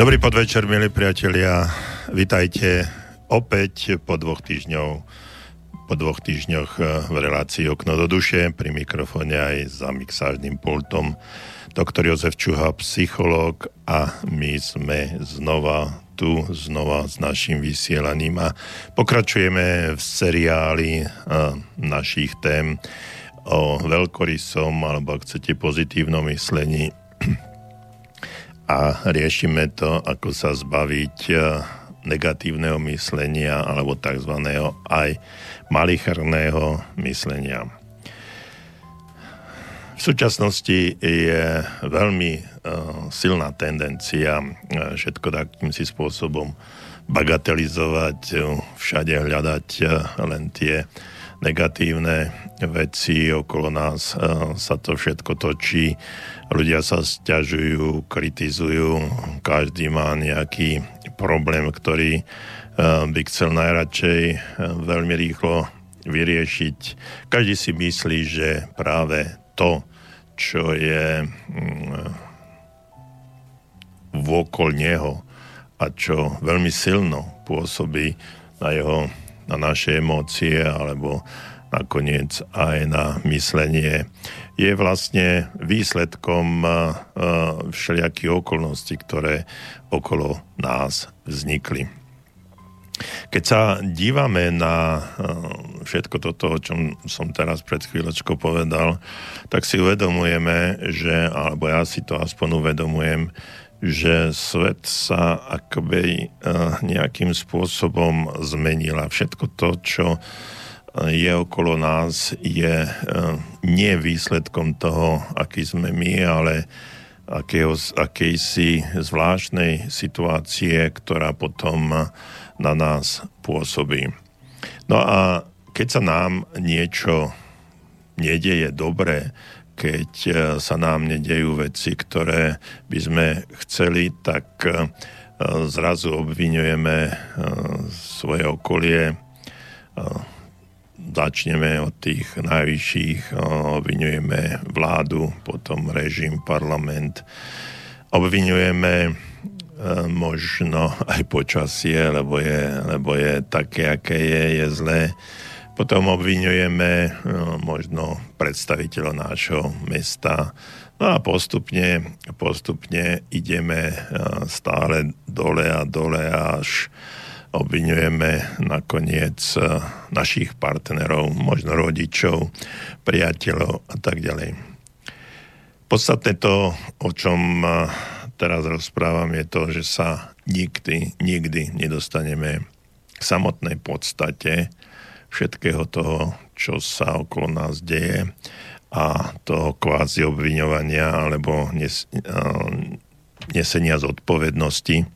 Dobrý podvečer, milí priatelia. Vitajte opäť po dvoch týždňoch v relácii Okno do duše. Pri mikrofóne aj za mixážnym pultom doktor Jozef Čuha, psychológ, a my sme znova s našim vysielaním a pokračujeme v seriáli našich tém o veľkorysom, alebo ak chcete, pozitívnom myslení. A riešime to, ako sa zbaviť negatívneho myslenia alebo tzv. Aj malicherného myslenia. V súčasnosti je veľmi silná tendencia všetko takýmsi spôsobom bagatelizovať, všade hľadať len tie negatívne veci, okolo nás sa to všetko točí, ľudia sa sťažujú, kritizujú, každý má nejaký problém, ktorý by chcel najradšej veľmi rýchlo vyriešiť. Každý si myslí, že práve to, čo je vôkol neho a čo veľmi silno pôsobí na jeho, na naše emócie, alebo nakoniec aj na myslenie, je vlastne výsledkom všelijakých okolností, ktoré okolo nás vznikli. Keď sa dívame na všetko toto, o čom som teraz pred chvíľočkou povedal, tak si uvedomujeme, že, alebo ja si to aspoň uvedomujem, že svet sa akoby nejakým spôsobom zmenil. Všetko to, čo je okolo nás, je nie výsledkom toho, aký sme my, ale akejsi zvláštnej situácie, ktorá potom na nás pôsobí. No a keď sa nám niečo nedeje dobre, keď sa nám nedejú veci, ktoré by sme chceli, tak zrazu obviňujeme svoje okolie. Začneme od tých najvyšších, obviňujeme vládu, potom režim, parlament. Obviňujeme možno aj počasie, lebo je také, aké je zlé. Potom obviňujeme možno predstaviteľa nášho mesta. No a postupne ideme stále dole a dole, až obviňujeme nakoniec našich partnerov, možno rodičov, priateľov a tak ďalej. Podstatné to, o čom teraz rozprávam, je to, že sa nikdy nedostaneme k samotnej podstate všetkého toho, čo sa okolo nás deje, a toho kvázi obviňovania alebo nesenia zodpovednosti.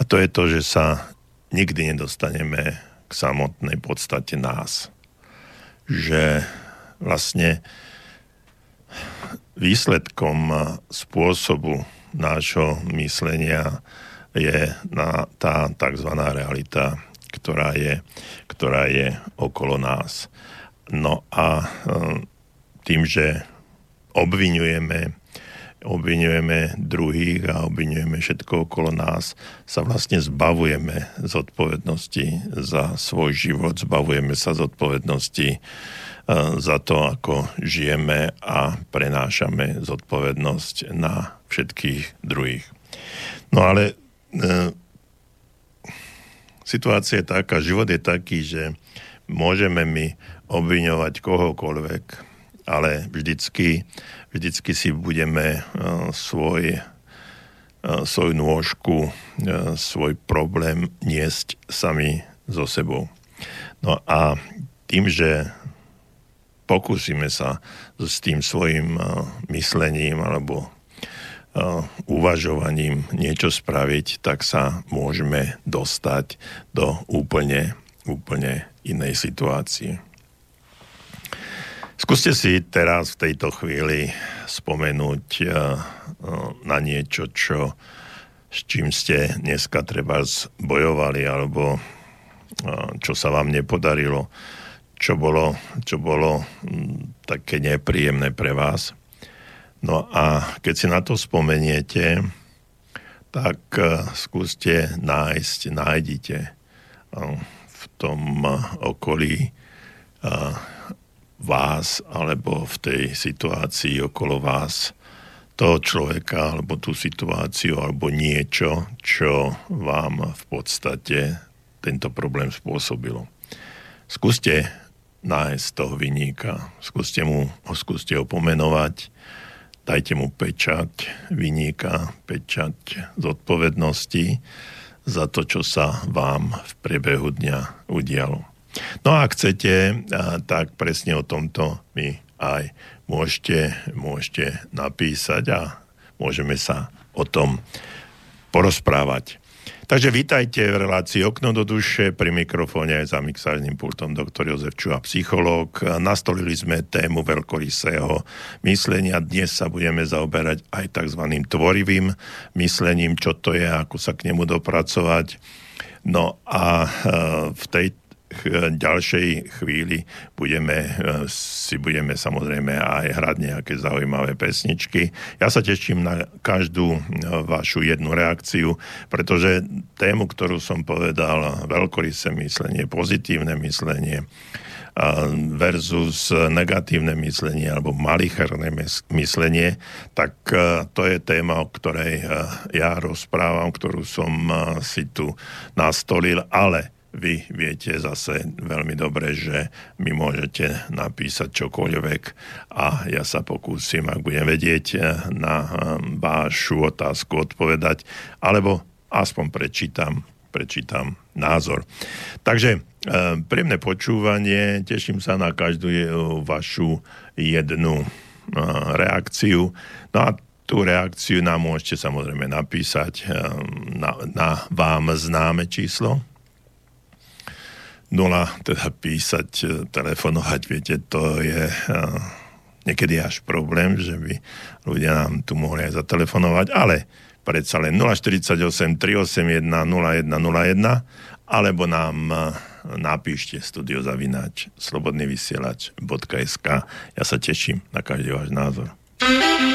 A to je to, že sa nikdy nedostaneme k samotnej podstate nás. Že vlastne výsledkom spôsobu nášho myslenia je tá tzv. realita, ktorá je okolo nás. No a tým, že obviňujeme druhých a obviňujeme všetko okolo nás, sa vlastne zbavujeme zodpovednosti za svoj život, zbavujeme sa zodpovednosti za to, ako žijeme, a prenášame zodpovednosť na všetkých druhých. No ale situácia je taká, život je taký, že môžeme my obviňovať kohokoľvek, ale vždycky si budeme svoju nôžku, svoj problém niesť sami so sebou. No a tým, že pokúsime sa s tým svojim myslením alebo uvažovaním niečo spraviť, tak sa môžeme dostať do úplne inej situácie. Skúste si teraz v tejto chvíli spomenúť na niečo, s čím ste dneska trebárs bojovali, alebo čo sa vám nepodarilo, čo bolo také nepríjemné pre vás. No a keď si na to spomeniete, tak skúste nájdite v tom okolí vás alebo v tej situácii okolo vás toho človeka alebo tú situáciu alebo niečo, čo vám v podstate tento problém spôsobilo. Skúste nájsť toho viníka, skúste ho pomenovať, dajte mu pečať viníka, pečať zodpovednosti za to, čo sa vám v priebehu dňa udialo. No a ak chcete, tak presne o tomto mi aj môžete napísať a môžeme sa o tom porozprávať. Takže vítajte v relácii Okno do duše, pri mikrofóne aj za mixážnym pultom doktor Jozef Čuha, psychológ. Nastolili sme tému veľkorysého myslenia. Dnes sa budeme zaoberať aj tzv. Tvorivým myslením, čo to je, ako sa k nemu dopracovať. No a v tej ďalšej chvíli si budeme samozrejme aj hrať nejaké zaujímavé pesničky. Ja sa teším na každú vašu jednu reakciu, pretože tému, ktorú som povedal, veľkorysé myslenie, pozitívne myslenie versus negatívne myslenie alebo malicherné myslenie, tak to je téma, o ktorej ja rozprávam, ktorú som si tu nastolil, ale vy viete zase veľmi dobre, že mi môžete napísať čokoľvek a ja sa pokúsim, ak budem vedieť, na vašu otázku odpovedať, alebo aspoň prečítam názor. Takže príjemné počúvanie, teším sa na každú vašu jednu reakciu. No a tú reakciu nám môžete samozrejme napísať na vám známe číslo, písať, telefonovať, viete, to je niekedy až problém, že by ľudia nám tu mohli aj zatelefonovať, ale predsa len 048 381 0101 alebo nám napíšte studio@slobodnyvysielac.sk. Ja sa teším na každý váš názor. Feeling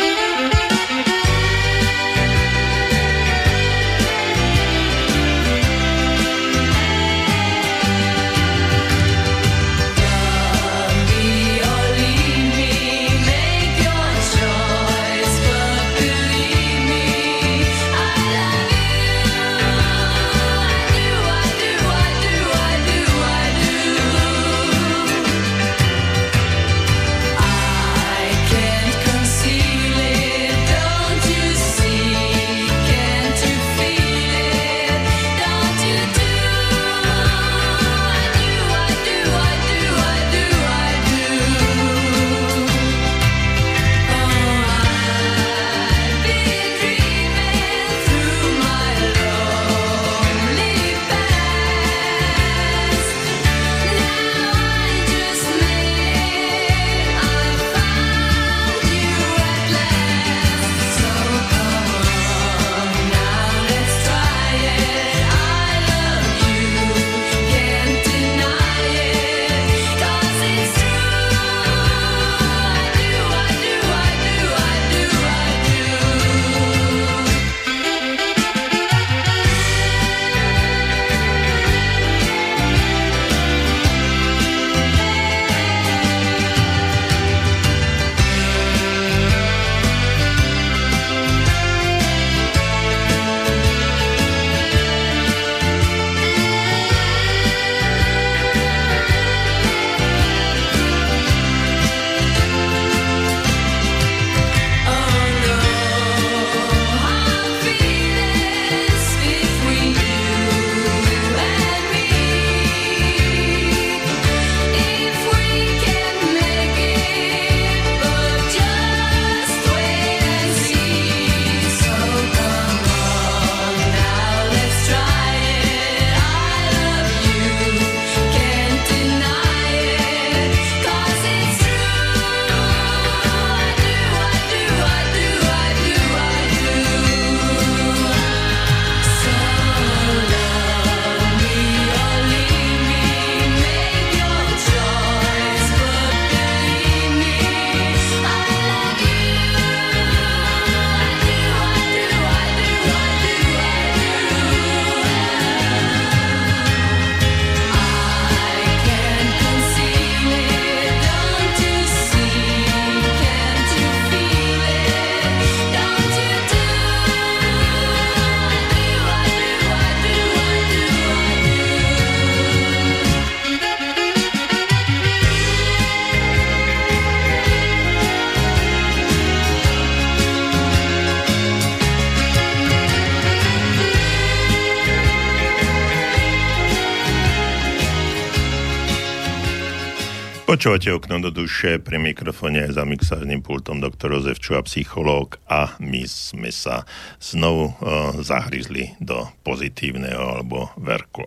Počúvate Okno do duše, pri mikrofóne za mixážnym pultom doktor Jozef Čuha, psychológ, a my sme sa znovu zahryzli do pozitívneho alebo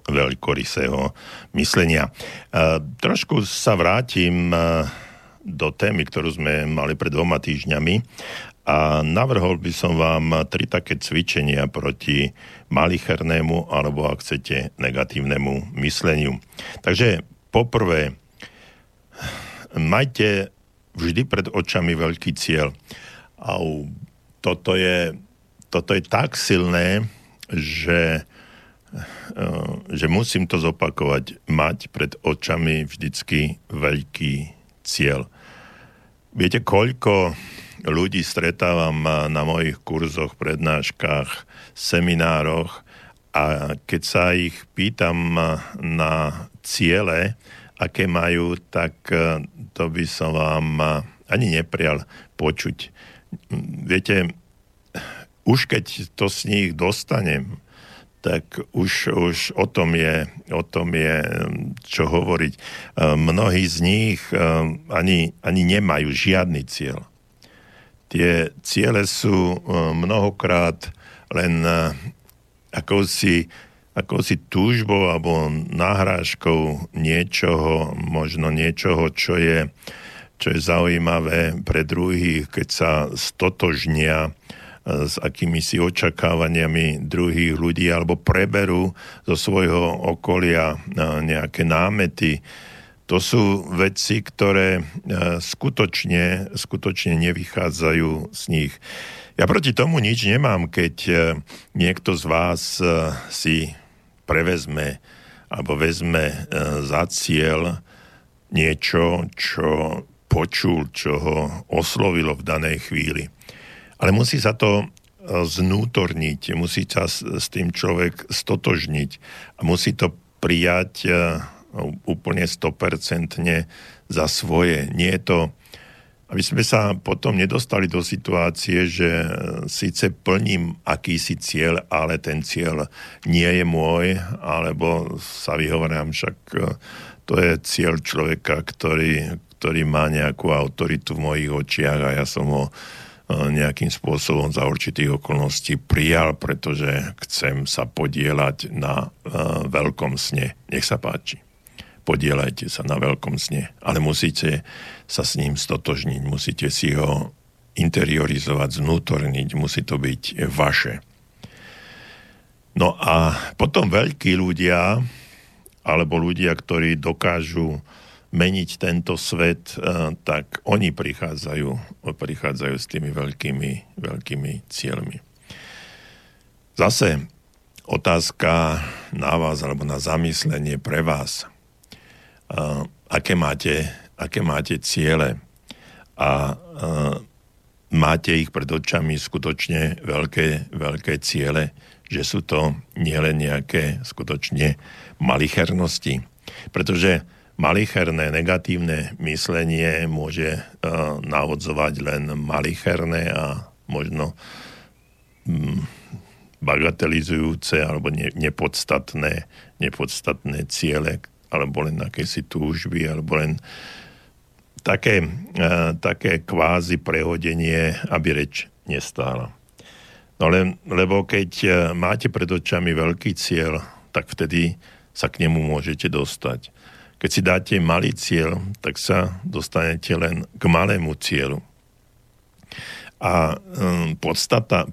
veľkorysého myslenia. Trošku sa vrátim do témy, ktorú sme mali pred 2 týždňami a navrhol by som vám 3 také cvičenia proti malichernému alebo, ak chcete, negatívnemu mysleniu. Takže poprvé, majte vždy pred očami veľký cieľ. A toto je tak silné, že musím to zopakovať. Mať pred očami vždycky veľký cieľ. Viete, koľko ľudí stretávam na mojich kurzoch, prednáškach, seminároch, a keď sa ich pýtam na ciele, aké majú, tak to by som vám ani neprial počuť. Viete, už keď to z nich dostanem, tak už o tom je čo hovoriť. Mnohí z nich ani nemajú žiadny cieľ. Tie ciele sú mnohokrát len akousi túžbou alebo náhrážkou niečoho, čo je zaujímavé pre druhých, keď sa stotožnia s akýmisi očakávaniami druhých ľudí alebo preberú zo svojho okolia nejaké námety. To sú veci, ktoré skutočne nevychádzajú z nich. Ja proti tomu nič nemám, keď niekto z vás si prevezme alebo vezme za cieľ niečo, čo počul, čo ho oslovilo v danej chvíli. Ale musí sa to znútorniť, musí sa s tým človek stotožniť a musí to prijať úplne 100% za svoje. Nie je to, aby sme sa potom nedostali do situácie, že síce plním akýsi cieľ, ale ten cieľ nie je môj, alebo sa vyhovorám, však to je cieľ človeka, ktorý má nejakú autoritu v mojich očiach a ja som ho nejakým spôsobom za určitých okolností prijal, pretože chcem sa podieľať na veľkom sne. Nech sa páči. Podieľajte sa na veľkom sne, ale musíte sa s ním stotožniť, musíte si ho interiorizovať, znútorniť, musí to byť vaše. No a potom veľkí ľudia, alebo ľudia, ktorí dokážu meniť tento svet, tak oni prichádzajú s tými veľkými cieľmi. Zase otázka na vás, alebo na zamyslenie pre vás. Aké máte ciele a máte ich pred očami skutočne veľké ciele, že sú to nielen nejaké skutočne malichernosti. Pretože malicherné negatívne myslenie môže navodzovať len malicherné a možno bagatelizujúce alebo nepodstatné ciele, alebo len akési túžby, alebo len také kvázi prehodenie, aby reč nestála. No lebo keď máte pred očami veľký cieľ, tak vtedy sa k nemu môžete dostať. Keď si dáte malý cieľ, tak sa dostanete len k malému cieľu. A podstata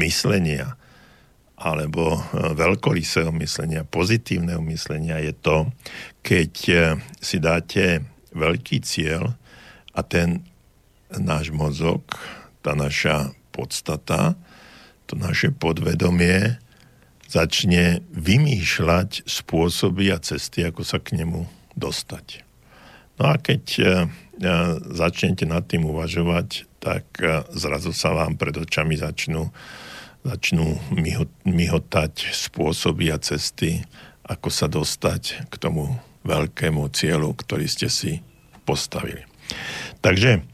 myslenia, alebo veľkorysého myslenia, pozitívneho myslenia je to, keď si dáte veľký cieľ a ten náš mozog, tá naša podstata, to naše podvedomie začne vymýšľať spôsoby a cesty, ako sa k nemu dostať. No a keď začnete nad tým uvažovať, tak zrazu sa vám pred očami začnú mihotať spôsoby a cesty, ako sa dostať k tomu veľkému cieľu, ktorý ste si postavili. Takže,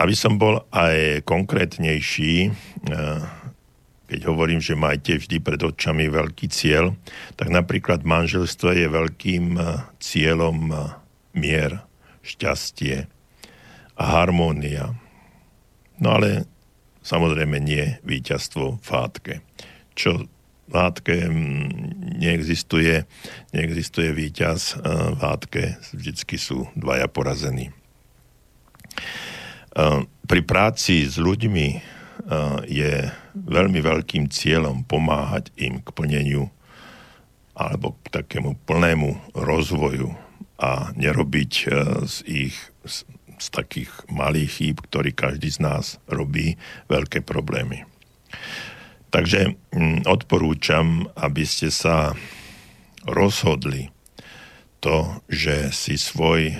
aby som bol aj konkrétnejší, keď hovorím, že majte vždy pred očami veľký cieľ, tak napríklad manželstvo je veľkým cieľom mier, šťastie a harmónia. No ale samozrejme nie víťazstvo v hádke. Čo v hádke neexistuje víťaz, v hádke vždycky sú dvaja porazení. Pri práci s ľuďmi je veľmi veľkým cieľom pomáhať im k plneniu alebo k takému plnému rozvoju a nerobiť z takých malých chýb, ktorý každý z nás robí, veľké problémy. Takže odporúčam, aby ste sa rozhodli to, že si svoj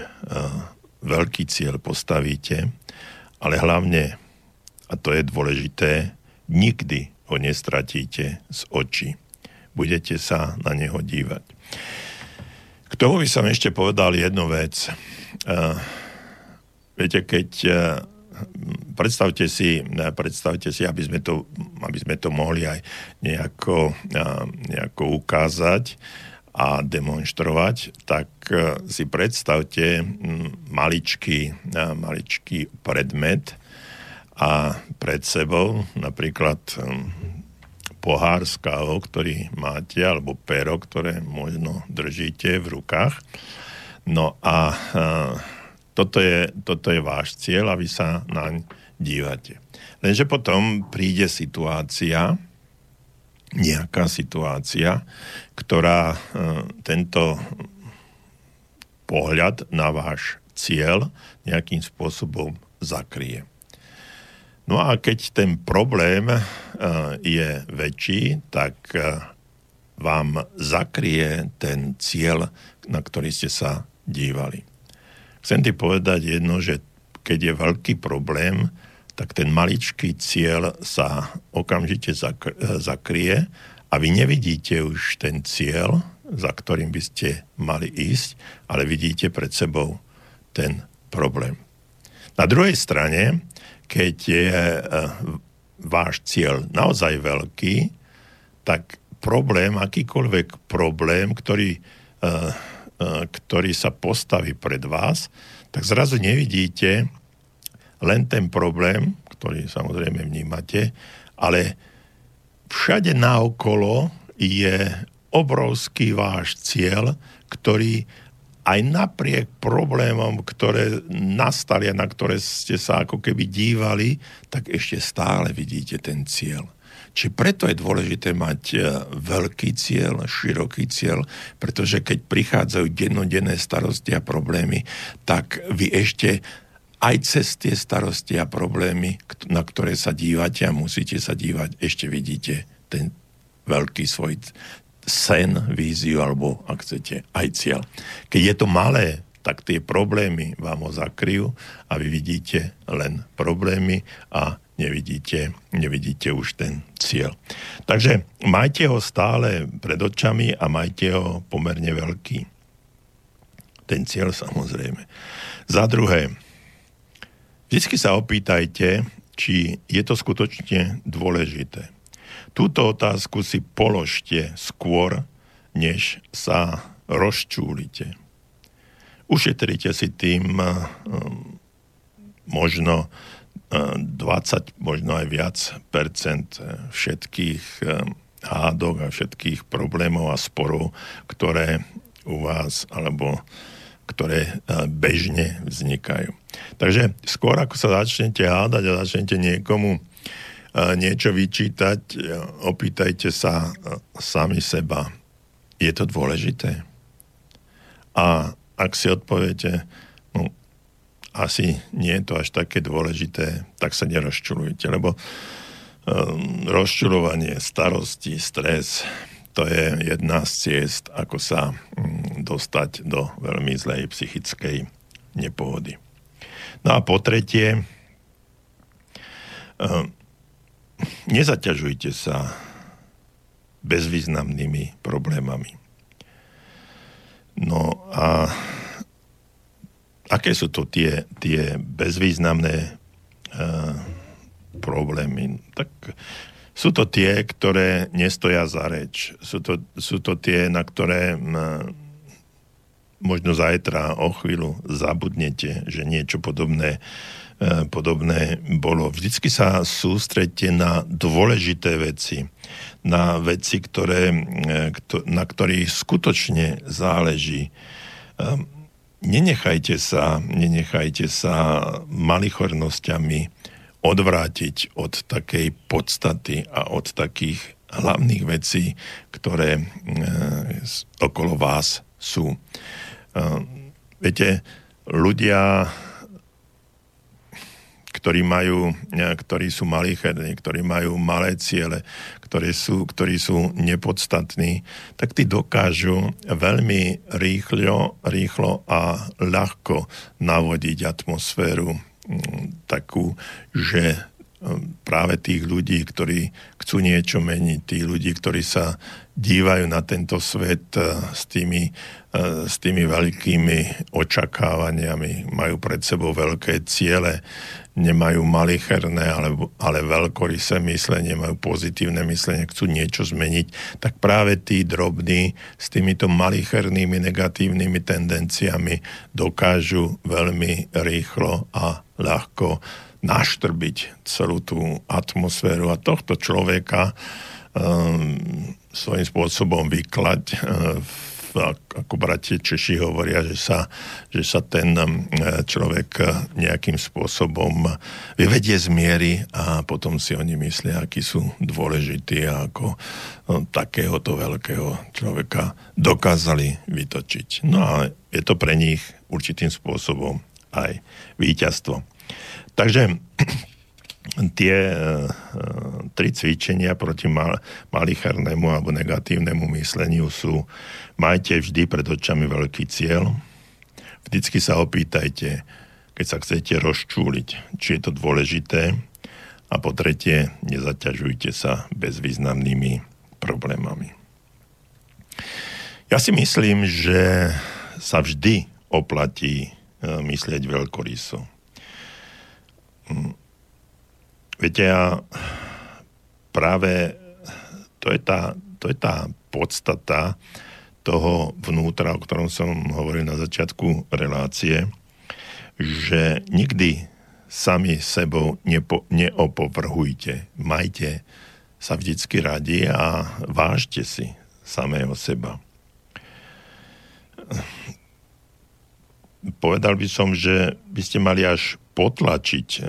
veľký cieľ postavíte, ale hlavne, a to je dôležité, nikdy ho nestratíte z očí. Budete sa na neho dívať. K tomu by som ešte povedal jednu vec. Viete, keď predstavte si, aby sme to mohli aj nejako ukázať a demonštrovať, tak si predstavte maličký predmet, a pred sebou napríklad pohár s kávou, ktorý máte, alebo pero, ktoré možno držíte v rukách. No a toto je váš cieľ a vy sa naň dívate. Lenže potom príde nejaká situácia, ktorá tento pohľad na váš cieľ nejakým spôsobom zakrie. No a keď ten problém je väčší, tak vám zakrie ten cieľ, na ktorý ste sa dívali. Chcem ti povedať jedno, že keď je veľký problém, tak ten maličký cieľ sa okamžite zakrie a vy nevidíte už ten cieľ, za ktorým by ste mali ísť, ale vidíte pred sebou ten problém. Na druhej strane, keď je váš cieľ naozaj veľký, tak akýkoľvek problém, ktorý sa postaví pred vás, tak zrazu nevidíte len ten problém, ktorý samozrejme vnímate, ale všade naokolo je obrovský váš cieľ, ktorý aj napriek problémom, ktoré nastali a na ktoré ste sa ako keby dívali, tak ešte stále vidíte ten cieľ. Čiže preto je dôležité mať veľký cieľ, široký cieľ, pretože keď prichádzajú dennodenné starosti a problémy, tak vy ešte aj cez tie starosti a problémy, na ktoré sa dívate a musíte sa dívať, ešte vidíte ten veľký svoj sen, víziu, alebo, ak chcete, aj cieľ. Keď je to malé, tak tie problémy vám ho zakryjú a vy vidíte len problémy a nevidíte už ten cieľ. Takže majte ho stále pred očami a majte ho pomerne veľký. Ten cieľ, samozrejme. Za druhé, vždy sa opýtajte, či je to skutočne dôležité. Túto otázku si položte skôr, než sa rozčúlite. Ušetrite si tým možno 20, možno aj viac percent všetkých hádok a všetkých problémov a sporov, ktoré u vás alebo ktoré bežne vznikajú. Takže skôr ako sa začnete hádať a začnete niekomu niečo vyčítať, opýtajte sa sami seba. Je to dôležité? A ak si odpoviete, no asi nie je to až také dôležité, tak sa nerozčulujte, lebo rozčulovanie, starosti, stres, to je jedna z ciest, ako sa dostať do veľmi zlej psychickej nepohody. No a po tretie, nezaťažujte sa bezvýznamnými problémami. No a aké sú to tie bezvýznamné problémy? Tak Sú to tie, ktoré nestoja za reč. Sú to tie, na ktoré možno zajtra o chvíľu zabudnete, že niečo podobné bolo. Vždycky sa sústreďte na dôležité veci, na veci, na ktorých skutočne záleží. Nenechajte sa malichornosťami odvrátiť od takej podstaty a od takých hlavných vecí, ktoré okolo vás sú. Viete, ľudia, ktorí sú malicherní, ktorí majú malé ciele, ktorí sú nepodstatní, tak tí dokážu veľmi rýchlo a ľahko navodiť atmosféru takú, že práve tých ľudí, ktorí chcú niečo meniť, tí ľudí, ktorí sa dívajú na tento svet s tými veľkými očakávaniami, majú pred sebou veľké ciele, nemajú malicherné, ale veľkorysé myslenie, majú pozitívne myslenie, chcú niečo zmeniť, tak práve tí drobní s týmito malichernými negatívnymi tendenciami dokážu veľmi rýchlo a ľahko naštrbiť celú tú atmosféru a tohto človeka svojím spôsobom vyklať. Ako bratia Češi hovoria, že sa ten človek nejakým spôsobom vyvedie z miery a potom si oni myslia, akí sú dôležití a ako takéhoto veľkého človeka dokázali vytočiť. No a je to pre nich určitým spôsobom aj víťazstvo. Takže tie tri cvičenia proti malichernému alebo negatívnemu mysleniu sú: majte vždy pred očami veľký cieľ, vždycky sa opýtajte, keď sa chcete rozčúliť, či je to dôležité, a po tretie, nezaťažujte sa bezvýznamnými problémami. Ja si myslím, že sa vždy oplatí myslieť veľkoryso. Viete, a práve to je tá podstata toho vnútra, o ktorom som hovoril na začiatku relácie, že nikdy sami sebou neopovrhujte. Majte sa vždycky radi a vážte si samého seba. Povedal by som, že by ste mali až potlačiť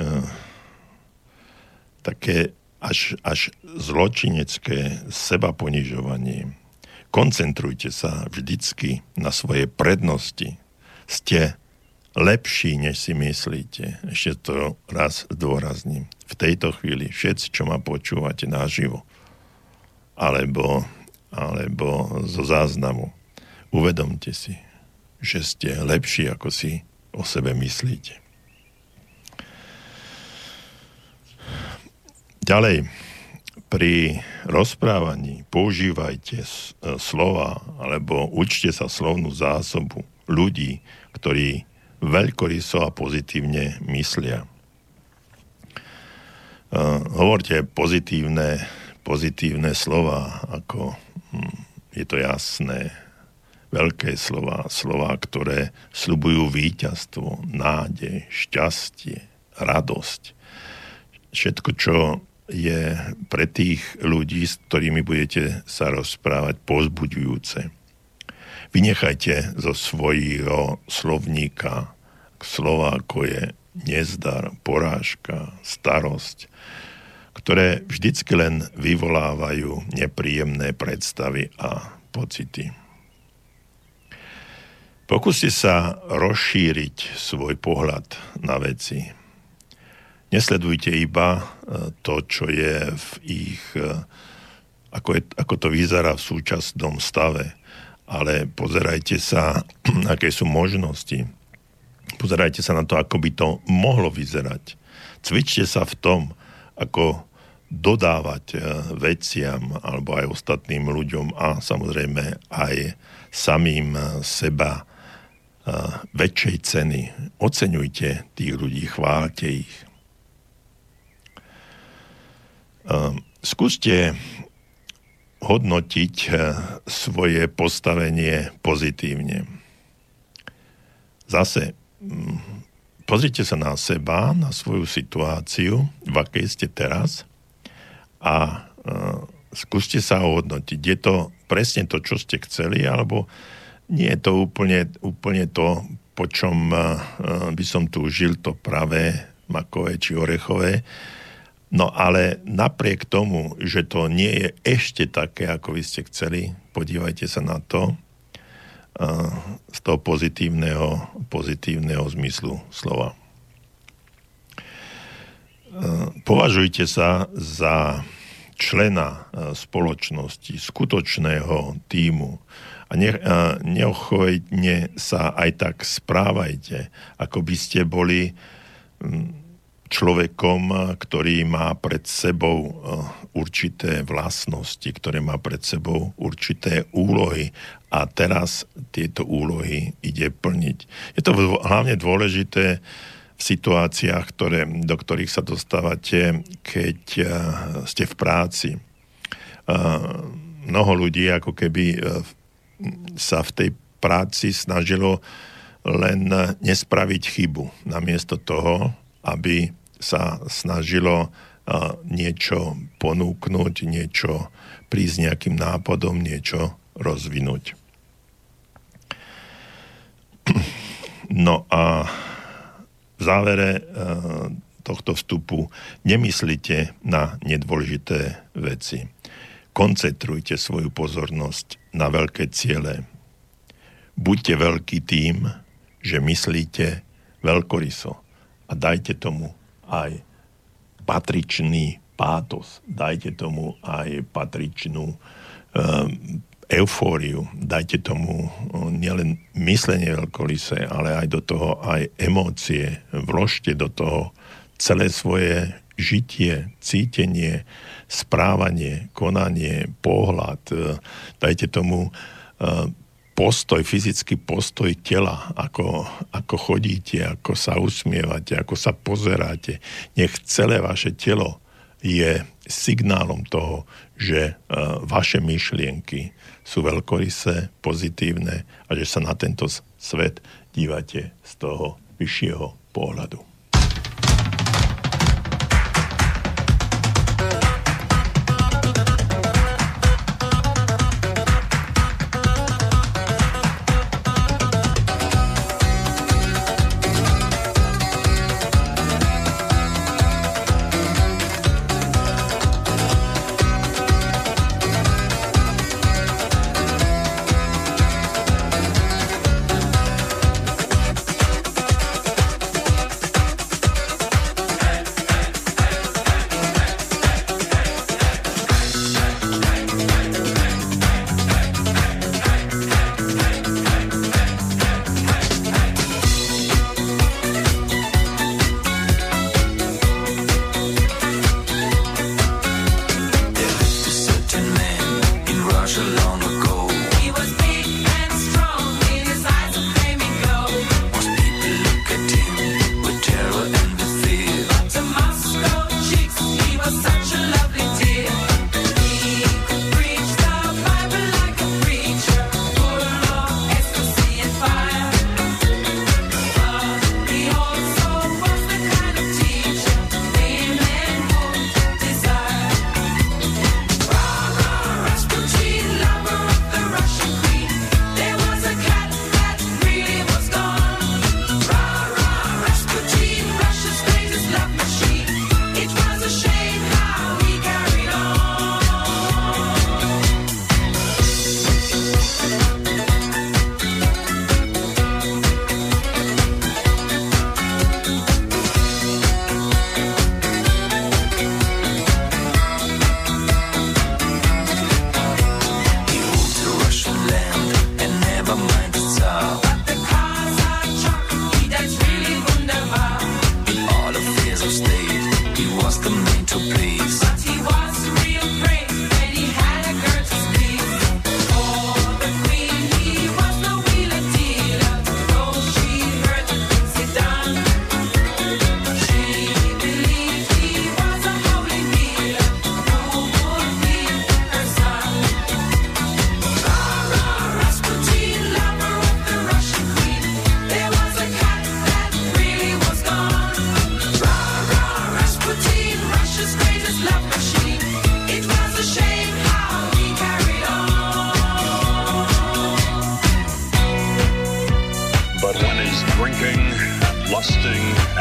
také až zločinecké sebaponižovanie. Koncentrujte sa vždycky na svoje prednosti. Ste lepší, než si myslíte. Ešte to raz zdôrazním. V tejto chvíli všetci, čo ma počúvate naživo alebo zo záznamu, uvedomte si, že ste lepší, ako si o sebe myslíte. Ďalej, pri rozprávaní používajte slova alebo učte sa slovnú zásobu ľudí, ktorí veľkoryso a pozitívne myslia. Hovorte pozitívne slova, ako je to jasné, veľké slova, ktoré sľubujú víťazstvo, nádej, šťastie, radosť. Všetko, čo je pre tých ľudí, s ktorými budete sa rozprávať, povzbudzujúce. Vynechajte zo svojho slovníka slova, ako je nezdar, porážka, starosť, ktoré vždycky len vyvolávajú nepríjemné predstavy a pocity. Pokúste sa rozšíriť svoj pohľad na veci. Nesledujte iba to, čo je v ich, ako to vyzerá v súčasnom stave, ale pozerajte sa, aké sú možnosti. Pozerajte sa na to, ako by to mohlo vyzerať. Cvičte sa v tom, ako dodávať veciam alebo aj ostatným ľuďom a samozrejme aj samým seba väčšej ceny. Oceňujte tých ľudí, chváľte ich. Skúste hodnotiť svoje postavenie pozitívne. Zase, pozrite sa na seba, na svoju situáciu, v akej ste teraz a skúste sa hodnotiť. Je to presne to, čo ste chceli, alebo nie je to úplne to, po čom by som túžil, to pravé, makové či orechové. No ale napriek tomu, že to nie je ešte také, ako vy ste chceli, podívajte sa na to z toho pozitívneho zmyslu slova. Považujte sa za člena spoločnosti, skutočného tímu a neochojne sa aj tak správajte, ako by ste boli človekom, ktorý má pred sebou určité vlastnosti, ktoré má pred sebou určité úlohy a teraz tieto úlohy ide plniť. Je to hlavne dôležité v situáciách, do ktorých sa dostávate, keď ste v práci. Mnoho ľudí ako keby sa v tej práci snažilo len nespraviť chybu, namiesto toho, aby sa snažilo niečo ponúknuť, niečo prísť nejakým nápadom, niečo rozvinúť. No a v závere tohto vstupu nemyslite na nedôležité veci. Koncentrujte svoju pozornosť na veľké ciele. Buďte veľký tým, že myslíte veľkoryso. A dajte tomu aj patričný pátos, dajte tomu aj patričnú eufóriu, dajte tomu nielen myslenie veľkoryse, ale aj do toho aj emócie. Vložte do toho celé svoje žitie, cítenie, správanie, konanie, pohľad. Dajte tomu postoj, fyzický postoj tela, ako chodíte, ako sa usmievate, ako sa pozeráte. Nech celé vaše telo je signálom toho, že vaše myšlienky sú veľkorysé, pozitívne a že sa na tento svet dívate z toho vyššieho pohľadu.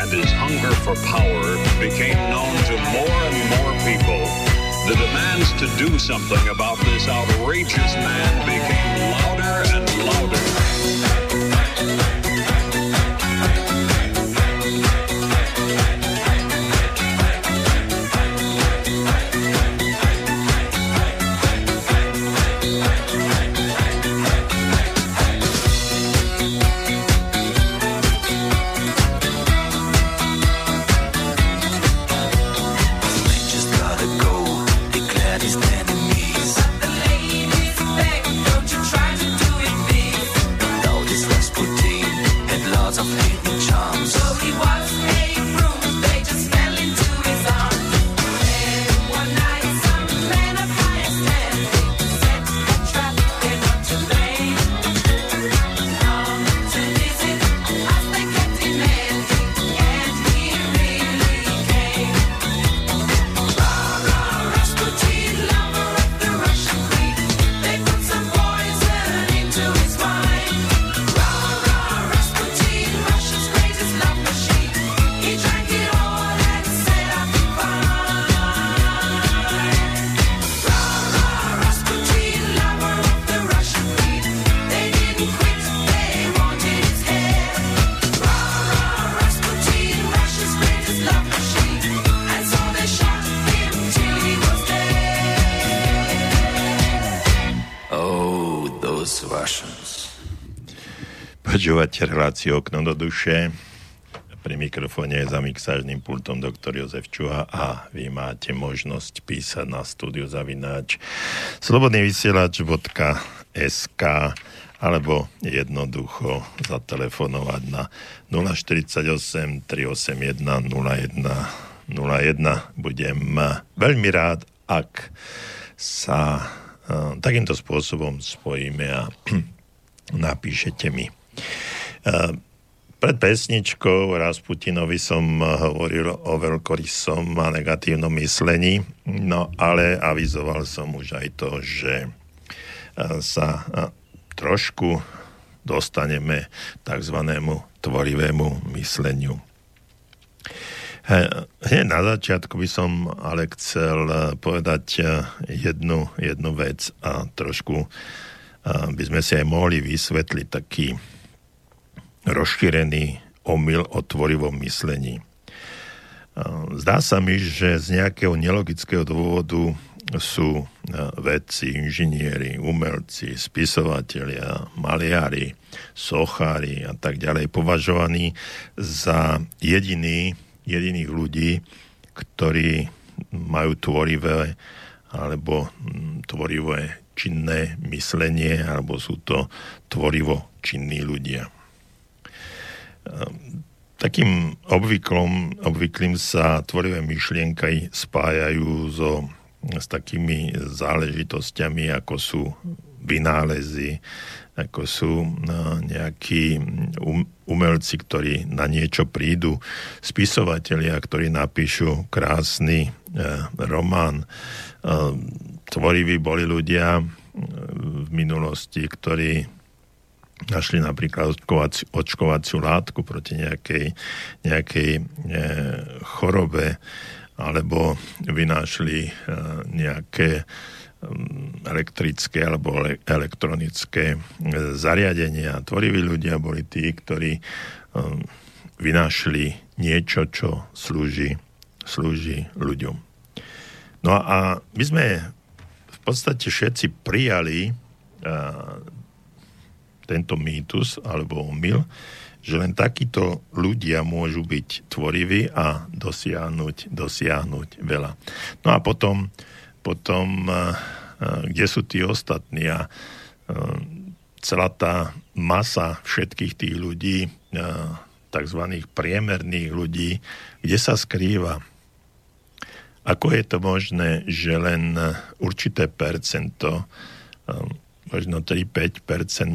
and his hunger for power became known to more and more people, the demands to do something about this outrageous man became louder and louder. Počúvate reláciu Okno do duše. Pri mikrofóne je za mixážnym pultom doktor Jozef Čuha a vy máte možnosť písať na studio@slobodnyvysielac.sk alebo jednoducho zatelefonovať na 048 381 01 01. Budem veľmi rád, ak sa takýmto spôsobom spojíme a napíšete mi. Pred pesničkou Rasputinovi som hovoril o veľkorysom a negatívnom myslení, no ale avizoval som už aj to, že sa trošku dostaneme takzvanému tvorivému mysleniu. Hneď na začiatku by som ale chcel povedať jednu vec a trošku by sme si aj mohli vysvetliť taký rozšírený omyl o tvorivom myslení. Zdá sa mi, že z nejakého nelogického dôvodu sú vedci, inžinieri, umelci, spisovatelia, maliari, sochári a tak ďalej považovaní za jediných ľudí, ktorí majú tvorivé alebo tvorivé činné myslenie, alebo sú to tvorivo činní ľudia. Takým obvyklým sa tvorivé myšlienky spájajú s takými záležitosťami, ako sú vynálezy, ako sú nejakí umelci, ktorí na niečo prídu, spisovatelia, ktorí napíšu krásny román. Tvoriví boli ľudia v minulosti, ktorí našli napríklad očkovaciu látku proti nejakej chorobe, alebo vynášli nejaké elektrické alebo elektronické zariadenia. Tvoriví ľudia boli tí, ktorí vynášli niečo, čo slúži ľuďom. No a my sme v podstate všetci prijali tento mýtus alebo omyl, že len takíto ľudia môžu byť tvoriví a dosiahnuť veľa. No a potom kde sú tí ostatní a celá tá masa všetkých tých ľudí, takzvaných priemerných ľudí, kde sa skrýva? Ako je to možné, že len určité percento, možno 3-5%,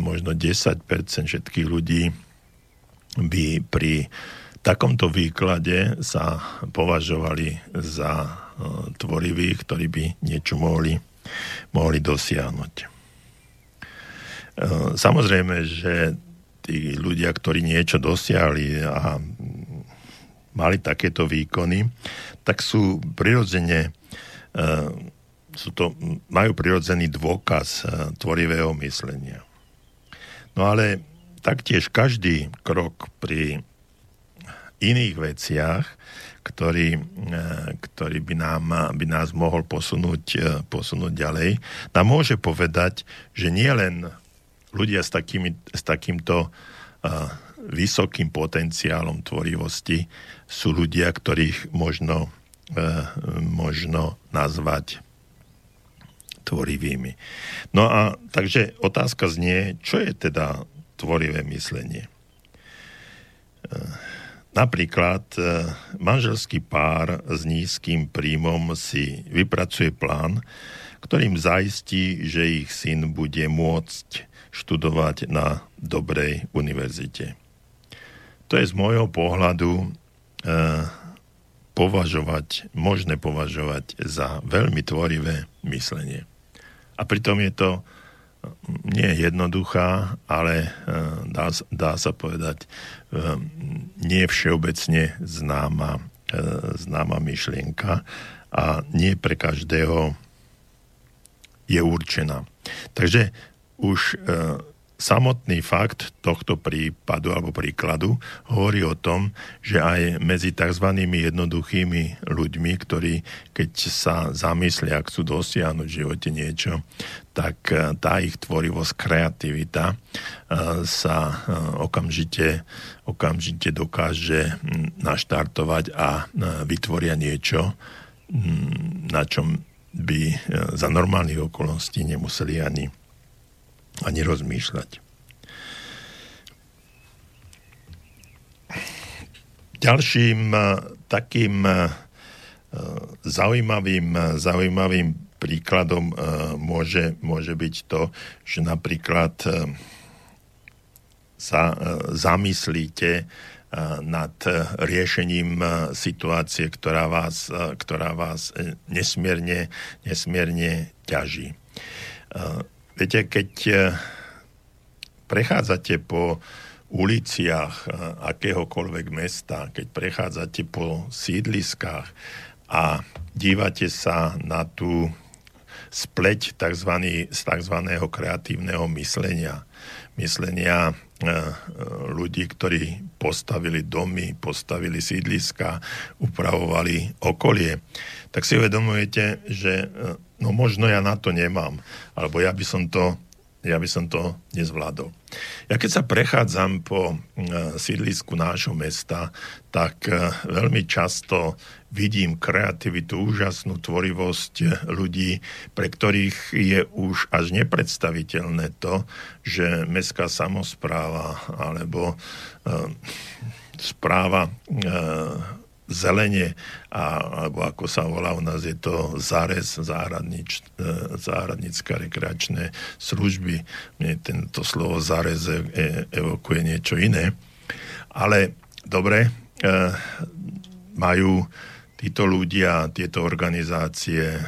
možno 10% všetkých ľudí by pri takomto výklade sa považovali za tvorivých, ktorí by niečo mohli dosiahnuť. Samozrejme, že tí ľudia, ktorí niečo dosiahli a mali takéto výkony, tak sú prirodzene, majú prirodzený dôkaz tvorivého myslenia. No ale taktiež každý krok pri iných veciach, ktorý by nás mohol posunúť ďalej, nám môže povedať, že nie len ľudia s takýmto vysokým potenciálom tvorivosti sú ľudia, ktorých možno nazvať tvorivými. No a takže otázka znie, čo je teda tvorivé myslenie? Napríklad manželský pár s nízkym príjmom si vypracuje plán, ktorým zaistí, že ich syn bude môcť študovať na dobrej univerzite. To je z môjho pohľadu možné považovať za veľmi tvorivé myslenie. A pritom je to nie je jednoduchá, ale dá sa povedať, nie všeobecne známa myšlienka a nie pre každého je určená. Takže už samotný fakt tohto prípadu alebo príkladu hovorí o tom, že aj medzi tzv. Jednoduchými ľuďmi, ktorí keď sa zamyslia, ak chcú dosiahnuť v živote niečo, tak tá ich tvorivosť, kreativita sa okamžite dokáže naštartovať a vytvoria niečo, na čom by za normálnych okolností nemuseli ani rozmýšľať. Ďalším takým zaujímavým príkladom môže byť to, že napríklad sa zamyslíte nad riešením situácie, ktorá vás nesmierne ťaží. Viete, keď prechádzate po uliciach akéhokoľvek mesta, keď prechádzate po sídliskách a dívate sa na tú spleť tzv. Kreatívneho myslenia ľudí, ktorí postavili domy, postavili sídliska, upravovali okolie, tak si uvedomujete, že no možno ja na to nemám, alebo ja by som to nezvládol. Ja keď sa prechádzam po sídlisku nášho mesta, tak veľmi často vidím kreativitu, úžasnú tvorivosť ľudí, pre ktorých je už až nepredstaviteľné to, že mestská samospráva alebo správa zelenie, alebo ako sa volá u nás, je to zárez záhradnícka rekreačné služby. Mne tento slovo zárez evokuje niečo iné. Ale dobre, majú títo ľudia, tieto organizácie,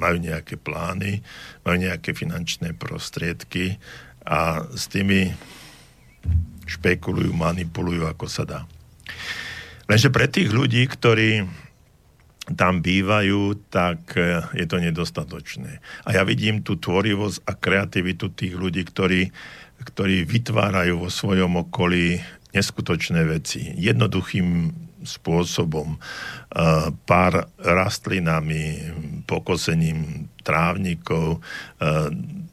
majú nejaké plány, majú nejaké finančné prostriedky a s tými špekulujú, manipulujú, ako sa dá. Lenže pre tých ľudí, ktorí tam bývajú, tak je to nedostatočné. A ja vidím tú tvorivosť a kreativitu tých ľudí, ktorí vytvárajú vo svojom okolí neskutočné veci. Jednoduchým spôsobom, pár rastlinami, pokosením trávnikov,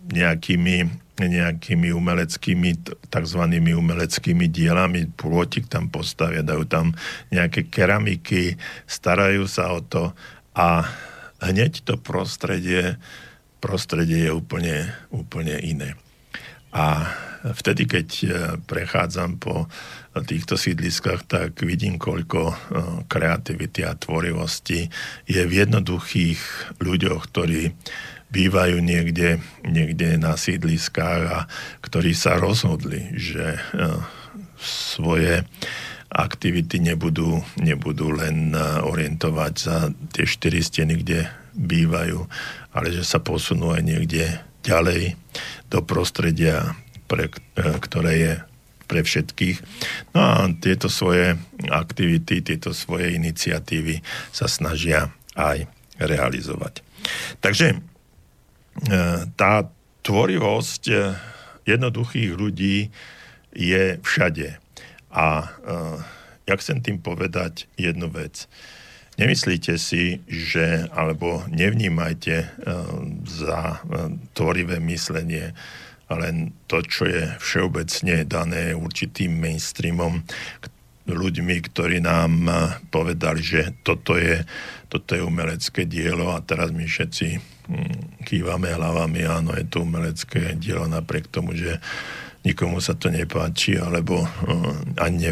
nejakými tzv. umeleckými dielami, plotík tam postavia, dajú tam nejaké keramiky, starajú sa o to a hneď to prostredie je úplne iné. A vtedy, keď prechádzam po týchto sídliskách, tak vidím, koľko kreativity a tvorivosti je v jednoduchých ľuďoch, ktorí bývajú niekde na sídliskách a ktorí sa rozhodli, že svoje aktivity nebudú len orientovať za tie štyri steny, kde bývajú, ale že sa posunú aj niekde ďalej do prostredia, ktoré je pre všetkých. No a tieto svoje aktivity, tieto svoje iniciatívy sa snažia aj realizovať. Takže tá tvorivosť jednoduchých ľudí je všade. A ja chcem tým povedať jednu vec. Nemyslíte si, že, alebo nevnímajte za tvorivé myslenie len to, čo je všeobecne dané určitým mainstreamom, ľuďmi, ktorí nám povedali, že toto je umelecké dielo a teraz my všetci kývame hlavami, áno, je to umelecké dielo napriek tomu, že nikomu sa to nepáči, alebo ani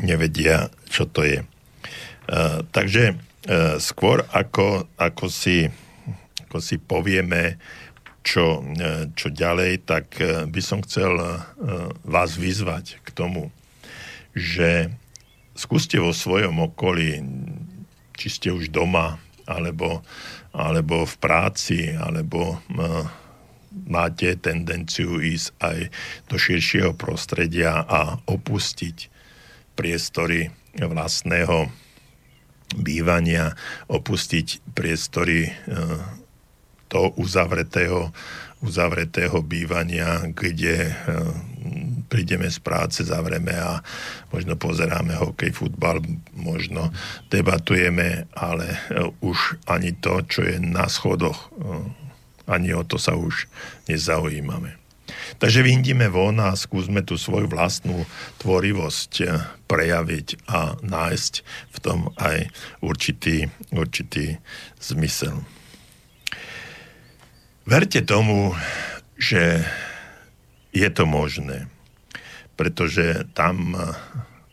nevedia, čo to je. Takže skôr ako si povieme, čo ďalej, tak by som chcel vás vyzvať k tomu, že skúste vo svojom okolí, či ste už doma, alebo v práci, alebo máte tendenciu ísť aj do širšieho prostredia a opustiť priestory vlastného bývania, opustiť priestory toho uzavretého bývania, kde prídeme z práce, zavrieme a možno pozeráme hokej, futbal, možno debatujeme, ale už ani to, čo je na schodoch, ani o to sa už nezaujímame. Takže vyjdime von a skúsme tú svoju vlastnú tvorivosť prejaviť a nájsť v tom aj určitý zmysel. Verte tomu, že je to možné, pretože tam,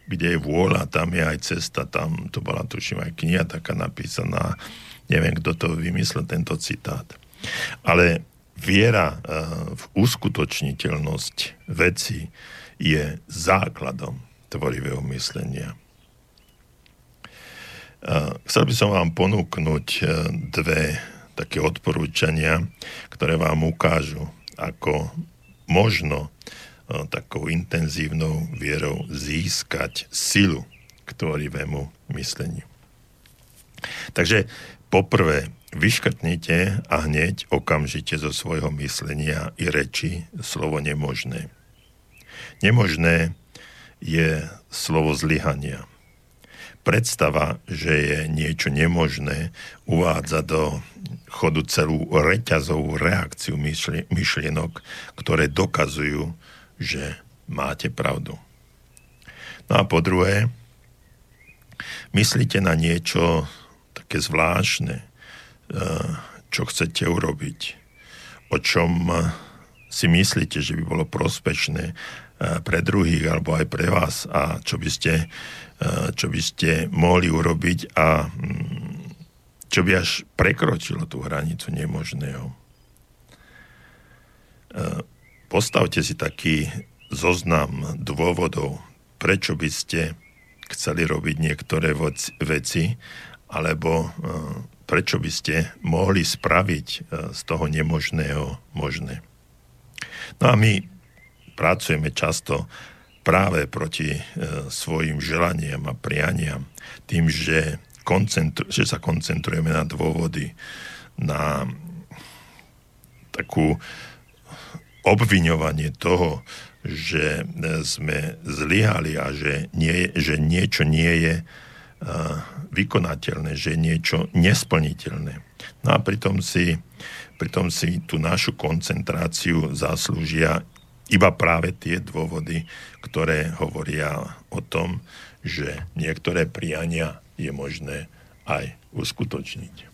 kde je vôľa, tam je aj cesta, tam to bola tuším aj kniha taká napísaná, neviem, kto to vymyslel, tento citát. Ale viera v uskutočniteľnosť vecí je základom tvorivého myslenia. Chcel by som vám ponúknuť dve také odporúčania, ktoré vám ukážu, ako možno takou intenzívnou vierou získať silu k tvorivému mysleniu. Takže poprvé, vyškrtnite a hneď okamžite zo svojho myslenia i reči slovo nemožné. Nemožné je slovo zlyhania. Predstava, že je niečo nemožné, uvádza do chodu celú reťazovú reakciu myšlienok, ktoré dokazujú, že máte pravdu. No a po druhé, myslíte na niečo také zvláštne, čo chcete urobiť, o čom si myslíte, že by bolo prospešné pre druhých alebo aj pre vás a čo by ste mohli urobiť a čo by až prekročilo tú hranicu nemožného. Postavte si taký zoznam dôvodov, prečo by ste chceli robiť niektoré veci alebo prečo by ste mohli spraviť z toho nemožného možné. No a my pracujeme často práve proti svojim želaniam a prianiam, tým, že sa koncentrujeme na dôvody, na takú obviňovanie toho, že sme zlyhali a že niečo nie je vykonateľné, že niečo nesplniteľné. No a pritom si tú našu koncentráciu zaslúžia iba práve tie dôvody, ktoré hovoria o tom, že niektoré priania je možné aj uskutočniť.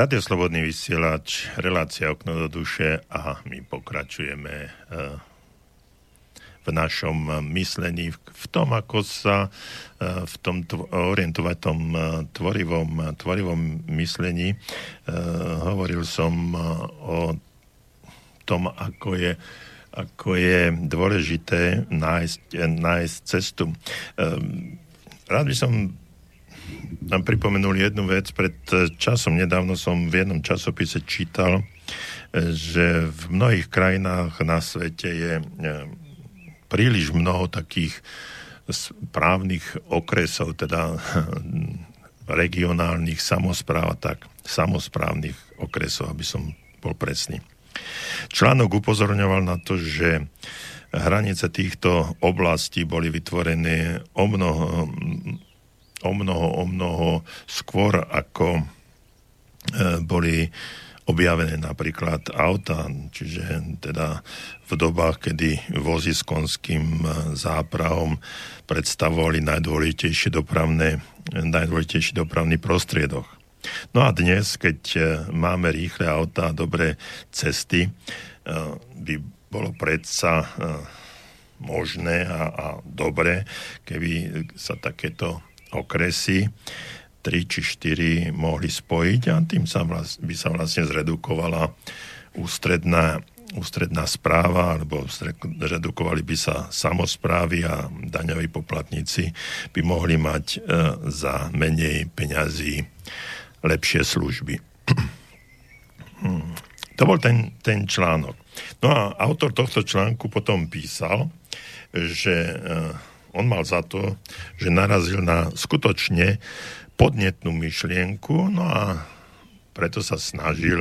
Rádio Slobodný vysielač, relácia Okno do duše a my pokračujeme v našom myslení, v tom, ako sa v tom orientovať, tom tvorivom myslení. Hovoril som o tom, ako je dôležité nájsť cestu. Rád by som nám pripomenul jednu vec. Pred časom, nedávno som v jednom časopise čítal, že v mnohých krajinách na svete je príliš mnoho takých správnych okresov, teda regionálnych samospráv, tak samosprávnych okresov, aby som bol presný. Článok upozorňoval na to, že hranice týchto oblastí boli vytvorené o mnoho skôr, ako boli objavené napríklad autá, čiže teda v dobách, kedy vozy s konským záprahom predstavovali najdôležitejší dopravný prostriedok. No a dnes, keď máme rýchle autá a dobré cesty, by bolo predsa možné a dobré, keby sa takéto okresy 3 či 4 mohli spojiť a tým by sa vlastne zredukovala ústredná správa, alebo zredukovali by sa samosprávy a daňoví poplatníci by mohli mať za menej peňazí lepšie služby. To bol ten článok. No a autor tohto článku potom písal, že on mal za to, že narazil na skutočne podnetnú myšlienku, no a preto sa snažil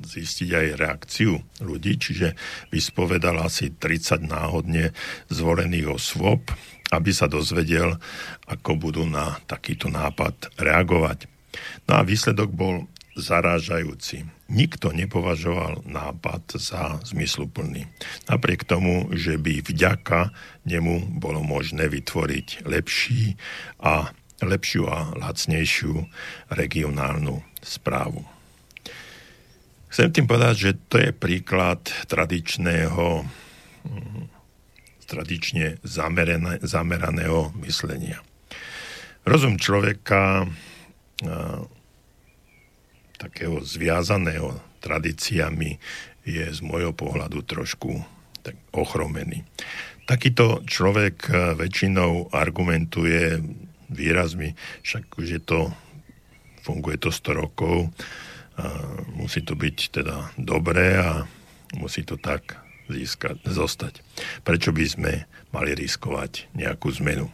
zistiť aj reakciu ľudí, čiže vyspovedal asi 30 náhodne zvolených osôb, aby sa dozvedel, ako budú na takýto nápad reagovať. No a výsledok bol zarážajúci. Nikto nepovažoval nápad za zmysluplný. Napriek tomu, že by vďaka nemu bolo možné vytvoriť lepšiu a lacnejšiu regionálnu správu. Chcem tým povedať, že to je príklad tradične zameraného myslenia. Rozum človeka takého zviazaného tradíciami je z môjho pohľadu trošku tak ochromený. Takýto človek väčšinou argumentuje výrazmi, však už funguje to 100 rokov, musí to byť teda dobré a musí to tak zostať. Prečo by sme mali riskovať nejakú zmenu?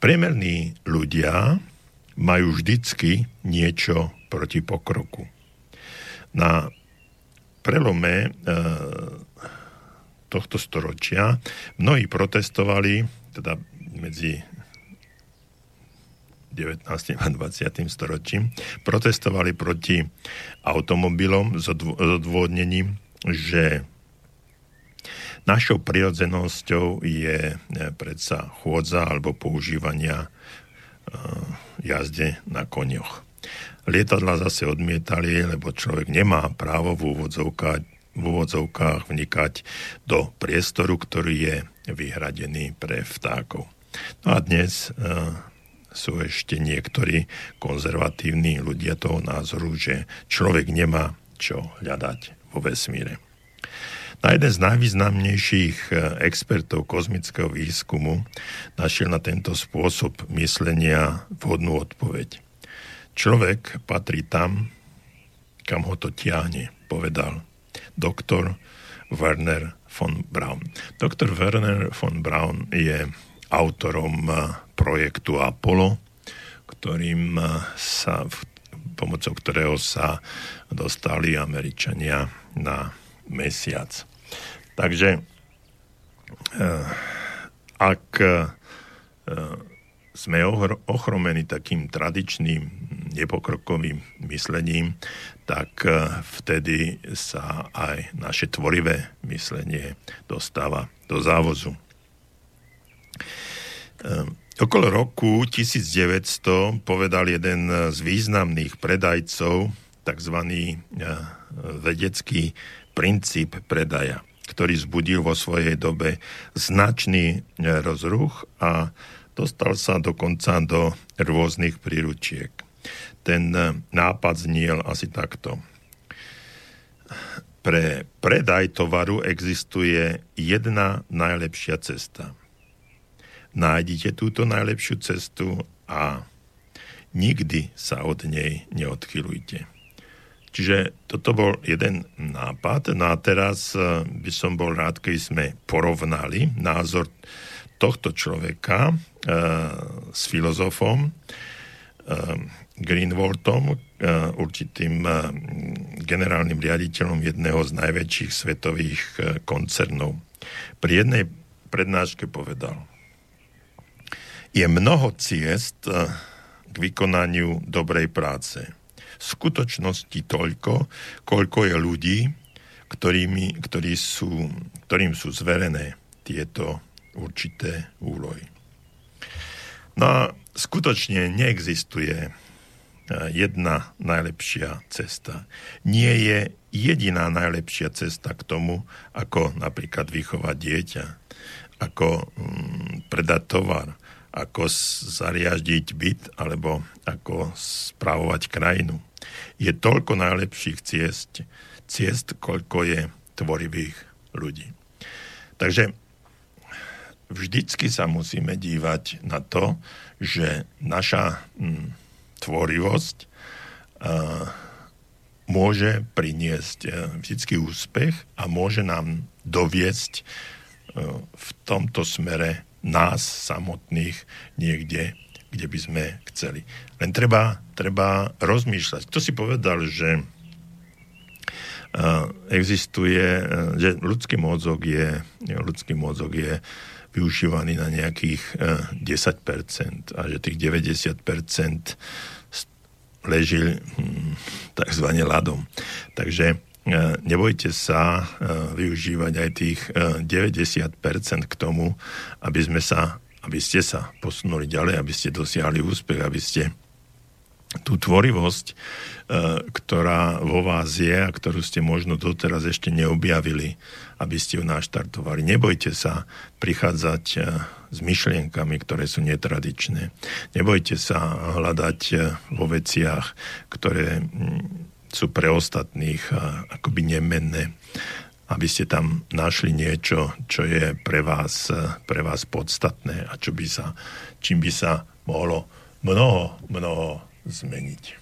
Priemerní ľudia majú vždycky niečo proti pokroku. Na prelome tohto storočia mnohí protestovali, teda medzi 19. a 20. storočím, protestovali proti automobilom s odôvodnením, že našou prirodzenosťou je predsa chôdza alebo používania jazde na konioch. Lietadla zase odmietali, lebo človek nemá právo v úvodzovkách vnikať do priestoru, ktorý je vyhradený pre vtákov. No a dnes sú ešte niektorí konzervatívni ľudia toho názoru, že človek nemá čo hľadať vo vesmíre. Na jeden z najvýznamnejších expertov kozmického výskumu našiel na tento spôsob myslenia vhodnú odpoveď. Človek patrí tam, kam ho to tiahne, povedal doktor Werner von Braun. Doktor Werner von Braun je autorom projektu Apollo, pomocou ktorého sa dostali Američania na Mesiac. Takže ak sme ochromení takým tradičným nepokrokovým myslením, tak vtedy sa aj naše tvorivé myslenie dostáva do závozu. Okolo roku 1900 povedal jeden z významných predajcov tzv. Vedecký princíp predaja, ktorý vzbudil vo svojej dobe značný rozruch a dostal sa dokonca do rôznych príručiek. Ten nápad zniel asi takto. Pre predaj tovaru existuje jedna najlepšia cesta. Nájdite túto najlepšiu cestu a nikdy sa od nej neodchylujte. Čiže toto bol jeden nápad. No a teraz by som bol rád, keď sme porovnali názor tohto človeka s filozofom Greenwaldom, určitým generálnym riaditeľom jedného z najväčších svetových koncernov. Pri jednej prednáške povedal: je mnoho ciest k vykonaniu dobrej práce. V skutočnosti toľko, koľko je ľudí, ktorým sú zverené tieto určité úlohy. No a skutočne neexistuje jedna najlepšia cesta. Nie je jediná najlepšia cesta k tomu, ako napríklad vychovať dieťa, ako predať tovar, ako zariadiť byt, alebo ako spravovať krajinu. Je toľko najlepších ciest, koľko je tvorivých ľudí. Takže vždycky sa musíme dívať na to, že naša tvorivosť môže priniesť vždycky úspech a môže nám doviesť v tomto smere nás samotných niekde, kde by sme chceli. Len treba rozmýšľať. To si povedal, že existuje, že ľudský mozog je využívaný na nejakých 10% a že tých 90% leží takzvané ľadom. Takže nebojte sa využívať aj tých 90% k tomu, aby ste sa posunuli ďalej, aby ste dosiahli úspech, aby ste tú tvorivosť, ktorá vo vás je a ktorú ste možno doteraz ešte neobjavili, aby ste ju naštartovali. Nebojte sa prichádzať s myšlienkami, ktoré sú netradičné. Nebojte sa hľadať vo veciach, ktoré sú pre ostatných akoby nemenné, aby ste tam našli niečo, čo je pre vás podstatné a čím by sa mohlo mnoho zmeniť.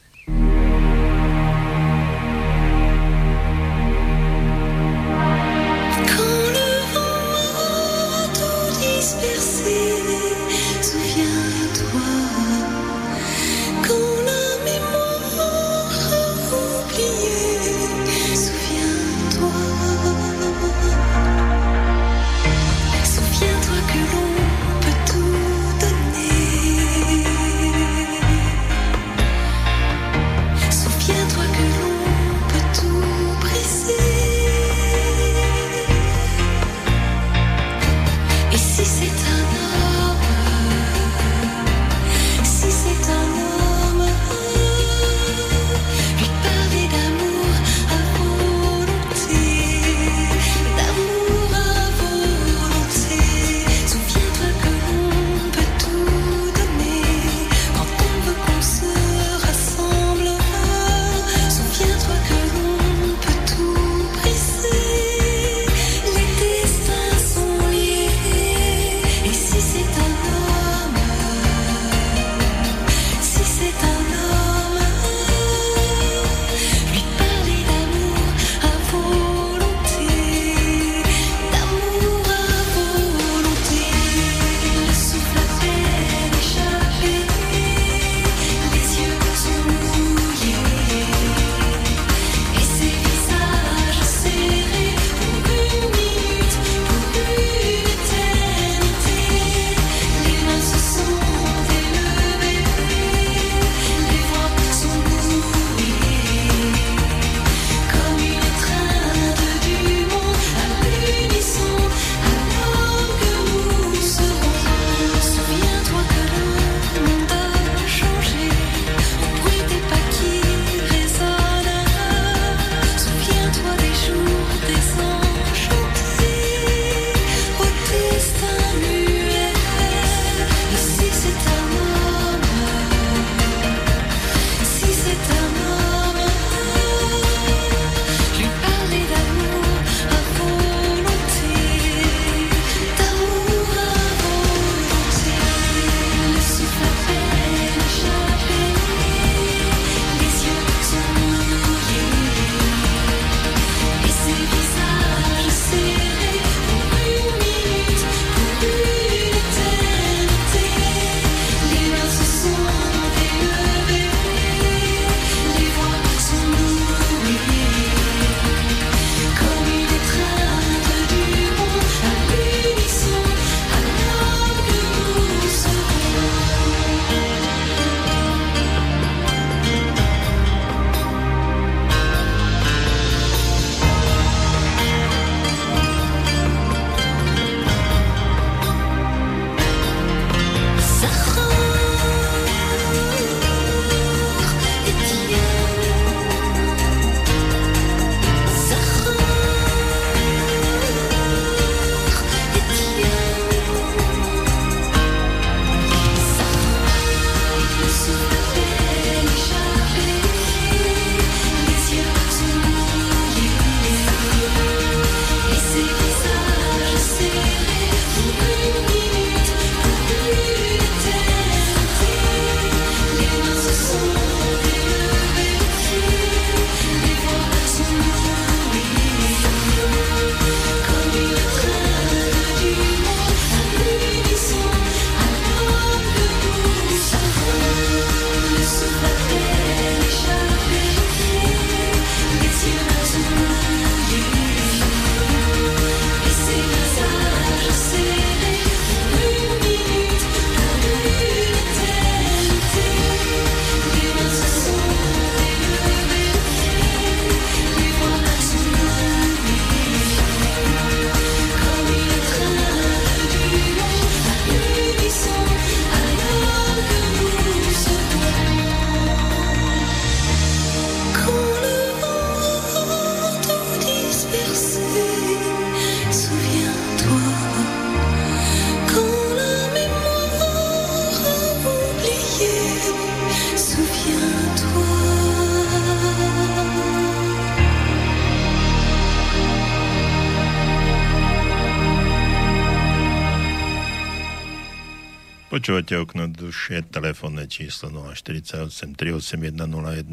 Počúvate Okno do duše, telefónne číslo 048 381 0101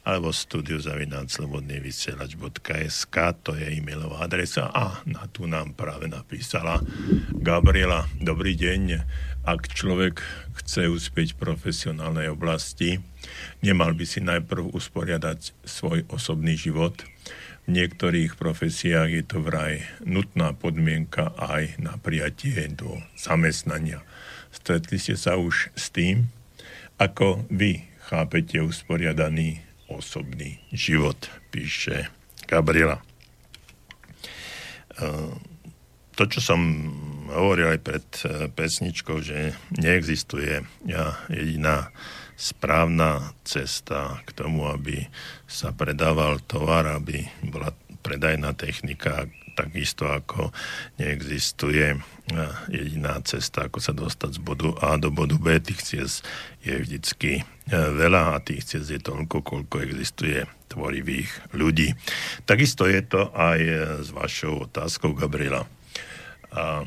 alebo studiu@slobodnyvysielac.sk, to je e-mailová adresa. A na tu nám práve napísala Gabriela. Dobrý deň. Ak človek chce uspieť v profesionálnej oblasti, nemal by si najprv usporiadať svoj osobný život? V niektorých profesiách je to vraj nutná podmienka aj na prijatie do zamestnania. Stretli ste sa už s tým, ako vy chápete usporiadaný osobný život, píše Gabriela. To, čo som hovoril aj pred pesničkou, že neexistuje jediná správna cesta k tomu, aby sa predával tovar, aby bola predajná technika, takisto ako neexistuje jediná cesta, ako sa dostať z bodu A do bodu B. Tých ciest je vždycky veľa a tých ciest je toľko, koľko existuje tvorivých ľudí. Takisto je to aj s vašou otázkou, Gabriela. A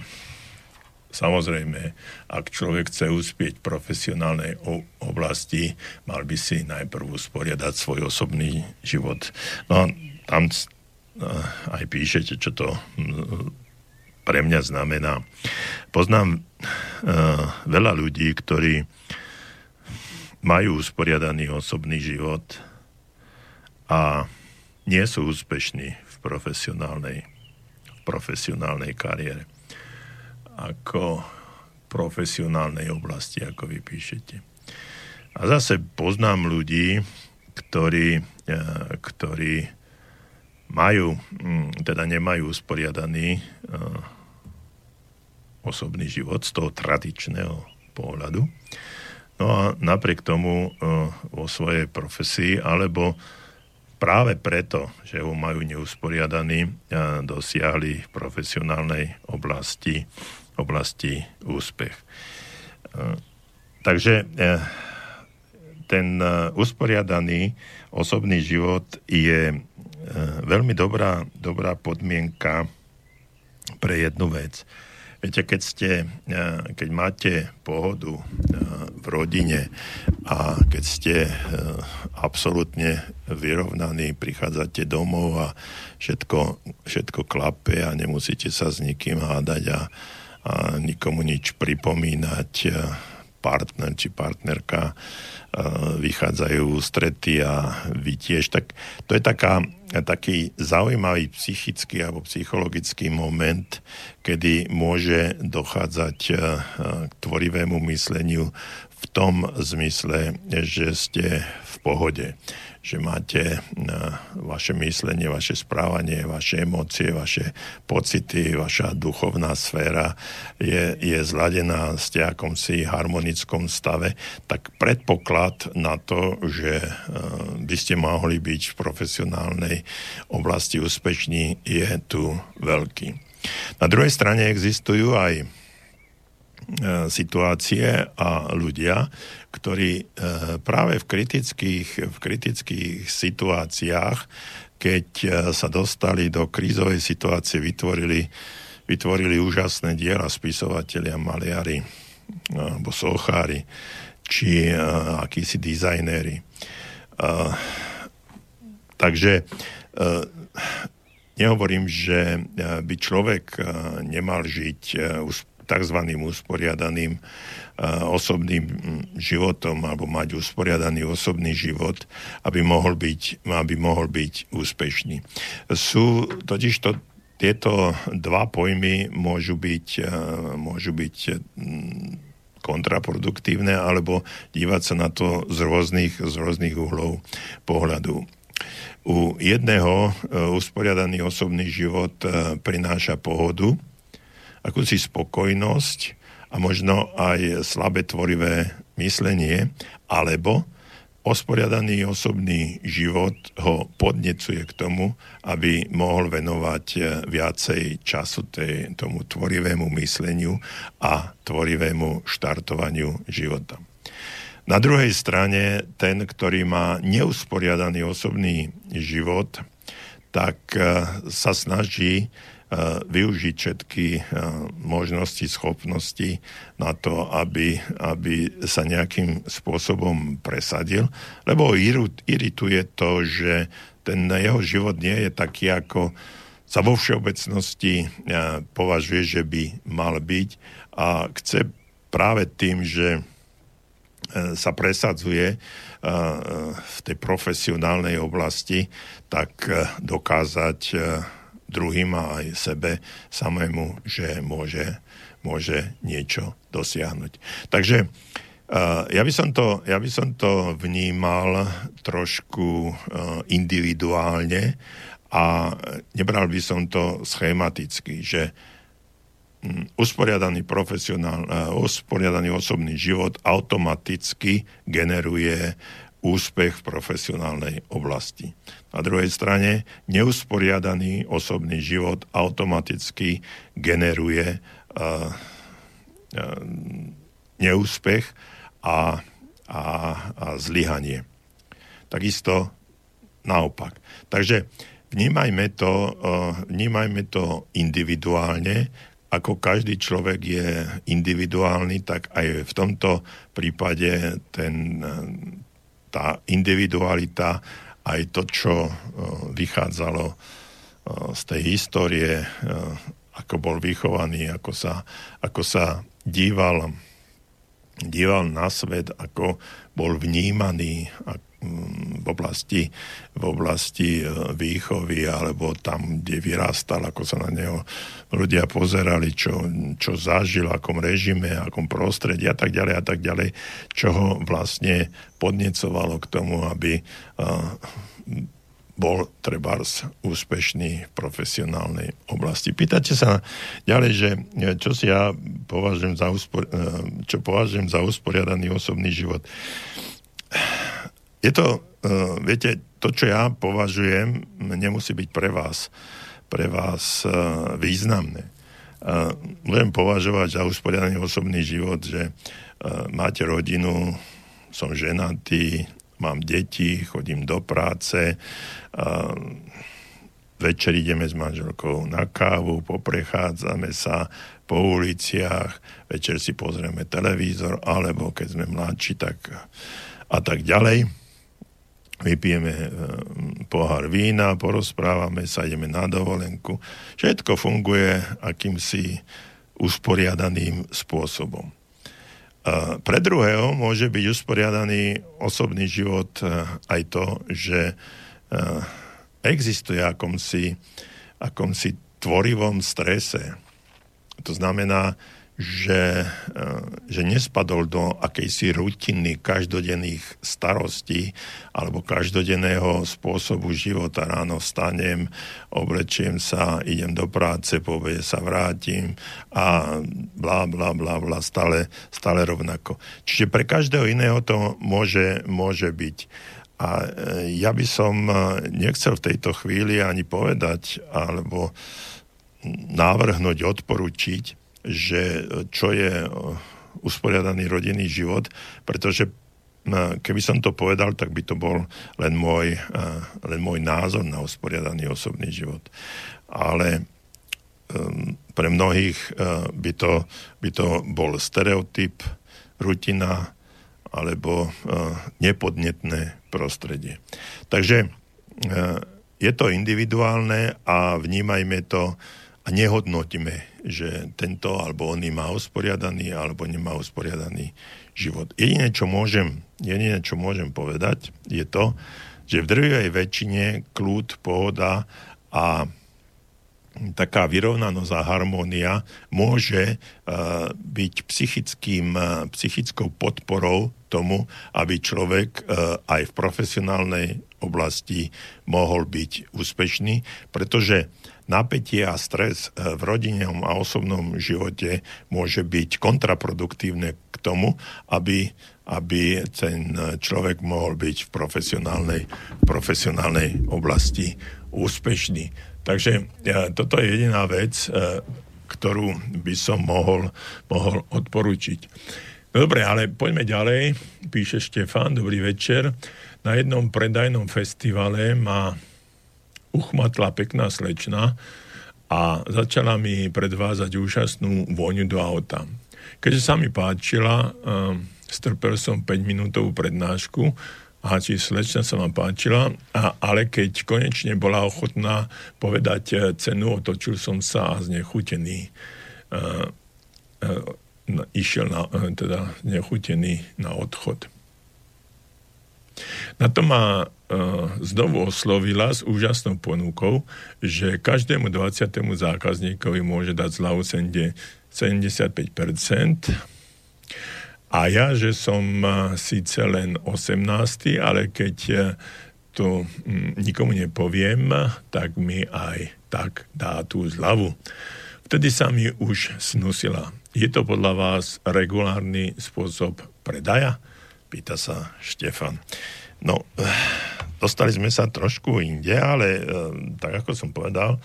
samozrejme, ak človek chce uspieť v profesionálnej oblasti, mal by si najprv usporiadať svoj osobný život. No, tam aj píšete, čo to pre mňa znamená. Poznám veľa ľudí, ktorí majú usporiadaný osobný život a nie sú úspešní v profesionálnej kariére, ako profesionálnej oblasti, ako vy píšete. A zase poznám ľudí, ktorí majú, teda nemajú usporiadaný osobný život z toho tradičného pohľadu. No a napriek tomu vo svojej profesii, alebo práve preto, že ho majú neusporiadaný, dosiahli v profesionálnej oblasti úspech. Takže ten usporiadaný osobný život je veľmi dobrá podmienka pre jednu vec. Viete, keď máte pohodu v rodine a keď ste absolútne vyrovnaní, prichádzate domov a všetko klape a nemusíte sa s nikým hádať a nikomu nič pripomínať, partner či partnerka vychádzajú ústrety a vy tiež, tak to je taký zaujímavý psychický alebo psychologický moment, kedy môže dochádzať k tvorivému mysleniu v tom zmysle, že ste v pohode, že máte vaše myslenie, vaše správanie, vaše emócie, vaše pocity, vaša duchovná sféra je zladená, ste akomsi harmonickom stave, tak predpoklad na to, že by ste mohli byť v profesionálnej oblasti úspešní, je tu veľký. Na druhej strane existujú aj situácie a ľudia, ktorí práve v kritických situáciách, keď sa dostali do krízovej situácie, vytvorili úžasné diela spisovatelia, maliari alebo sochári či akísi dizajnéri. Takže nehovorím, že by človek nemal žiť takzvaným usporiadaným osobným životom alebo mať usporiadaný osobný život, aby mohol byť úspešný. Sú totižto tieto dva pojmy môžu byť kontraproduktívne alebo dívať sa na to z rôznych uhlov pohľadu. U jedného usporiadaný osobný život prináša pohodu, akúsi spokojnosť a možno aj slabé tvorivé myslenie, alebo usporiadaný osobný život ho podnecuje k tomu, aby mohol venovať viacej času tomu tvorivému mysleniu a tvorivému štartovaniu života. Na druhej strane, ten, ktorý má neusporiadaný osobný život, tak sa snaží využiť všetky možnosti, schopnosti na to, aby sa nejakým spôsobom presadil, lebo irituje to, že ten jeho život nie je taký, ako sa vo všeobecnosti považuje, že by mal byť, a chce práve tým, že sa presadzuje v tej profesionálnej oblasti, tak dokázať druhým a aj sebe samému, že môže niečo dosiahnuť. Takže ja by som to vnímal trošku individuálne a nebral by som to schematicky, že usporiadaný usporiadaný osobný život automaticky generuje úspech v profesionálnej oblasti. Na druhej strane, neusporiadaný osobný život automaticky generuje neúspech a zlyhanie. Takisto naopak. Takže vnímajme to individuálne. Ako každý človek je individuálny, tak aj v tomto prípade tá individualita, aj to, čo vychádzalo z tej histórie, ako bol vychovaný, ako sa díval na svet, ako bol vnímaný v oblasti výchovy, alebo tam, kde vyrastal, ako sa na neho ľudia pozerali, čo zažil, akom režime, akom prostredí a tak ďalej, čo ho vlastne podnecovalo k tomu, aby bol trebárs úspešný v profesionálnej oblasti. Pýtate sa ďalej, že čo považujem za usporiadaný osobný život. Je to, viete, to, čo ja považujem, nemusí byť pre vás významné. Môžem považovať za usporiadaný osobný život, že máte rodinu, som ženatý, mám deti, chodím do práce, večer ideme s manželkou na kávu, poprechádzame sa po uliciach, večer si pozrieme televízor, alebo keď sme mladší, tak a tak ďalej. Vypijeme pohár vína, porozprávame sa, ideme na dovolenku. Všetko funguje akýmsi usporiadaným spôsobom. Pre druhého môže byť usporiadaný osobný život aj to, že existuje akomsi tvorivom strese. To znamená, že nespadol do akejsi rutiny každodenných starostí alebo každodenného spôsobu života. Ráno vstanem, oblečiem sa, idem do práce, po obede sa vrátim a blá, stále rovnako. Čiže pre každého iného to môže byť. A ja by som nechcel v tejto chvíli ani povedať alebo navrhnúť, odporučiť, že čo je usporiadaný rodinný život, pretože keby som to povedal, tak by to bol len môj názor na usporiadaný osobný život. Ale pre mnohých by to bol stereotyp, rutina alebo nepodnetné prostredie. Takže je to individuálne a vnímajme to a nehodnotíme, že tento alebo oný má usporiadaný alebo nemá usporiadaný život. Jediné, čo môžem povedať, je to, že v drvivej väčšine kľud, pohoda a taká vyrovnanosť a harmónia môže byť psychickou podporou tomu, aby človek aj v profesionálnej oblasti mohol byť úspešný, pretože napätie a stres v rodinnom a osobnom živote môže byť kontraproduktívne k tomu, aby ten človek mohol byť v profesionálnej oblasti úspešný. Takže toto je jediná vec, ktorú by som mohol odporučiť. Dobre, ale poďme ďalej. Píše Štefán, dobrý večer. Na jednom predajnom festivale ma uchmatla pekná slečna a začala mi predvázať úžasnú vôňu do auta. Keďže sa mi páčila, strpel som 5-minútovú prednášku, a či slečna sa vám páčila, ale keď konečne bola ochotná povedať cenu, otočil som sa a znechutený išiel teda znechutený na odchod. Na to ma znovu oslovila s úžasnou ponukou, že každému 20. zákazníkovi môže dať zľavu 75%, a ja, že som síce len 18, ale keď to nikomu nepoviem, tak mi aj tak dá tú zľavu. Vtedy sa mi už snusila. Je to podľa vás regulárny spôsob predaja? Pýta sa Štefan. No, dostali sme sa trošku inde, ale tak ako som povedal,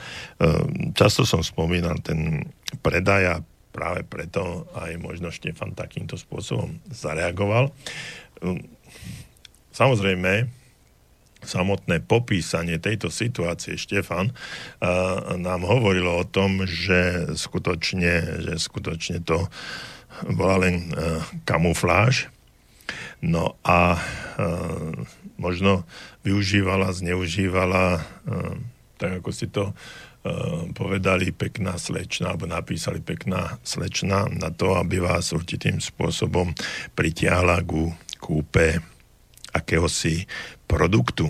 často som spomínal ten predaj a práve preto aj možno Štefan takýmto spôsobom zareagoval. Samozrejme, samotné popísanie tejto situácie, Štefan, nám hovorilo o tom, že skutočne to bola len kamufláž. No a možno využívala, zneužívala, tak ako si to povedali pekná slečna, alebo napísali pekná slečna na to, aby vás určitým spôsobom pritiahla ku kúpe akéhosi produktu.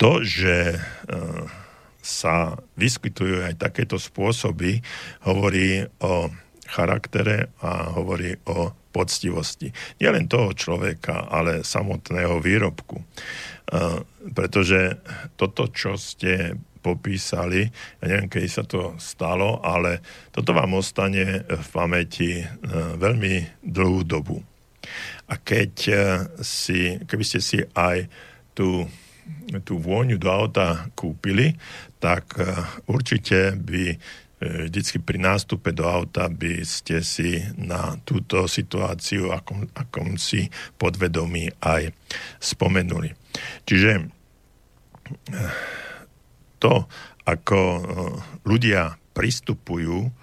To, že sa vyskytujú aj takéto spôsoby, hovorí o charaktere a hovorí o poctivosti. Nielen toho človeka, ale samotného výrobku. Pretože toto, čo ste popísali, ja neviem, kedy sa to stalo, ale toto vám ostane v pamäti veľmi dlhú dobu. A keby ste si aj tú vôňu do auta kúpili, tak určite by vždycky pri nástupe do auta by ste si na túto situáciu akom si podvedomí aj spomenuli. Čiže to, ako ľudia pristupujú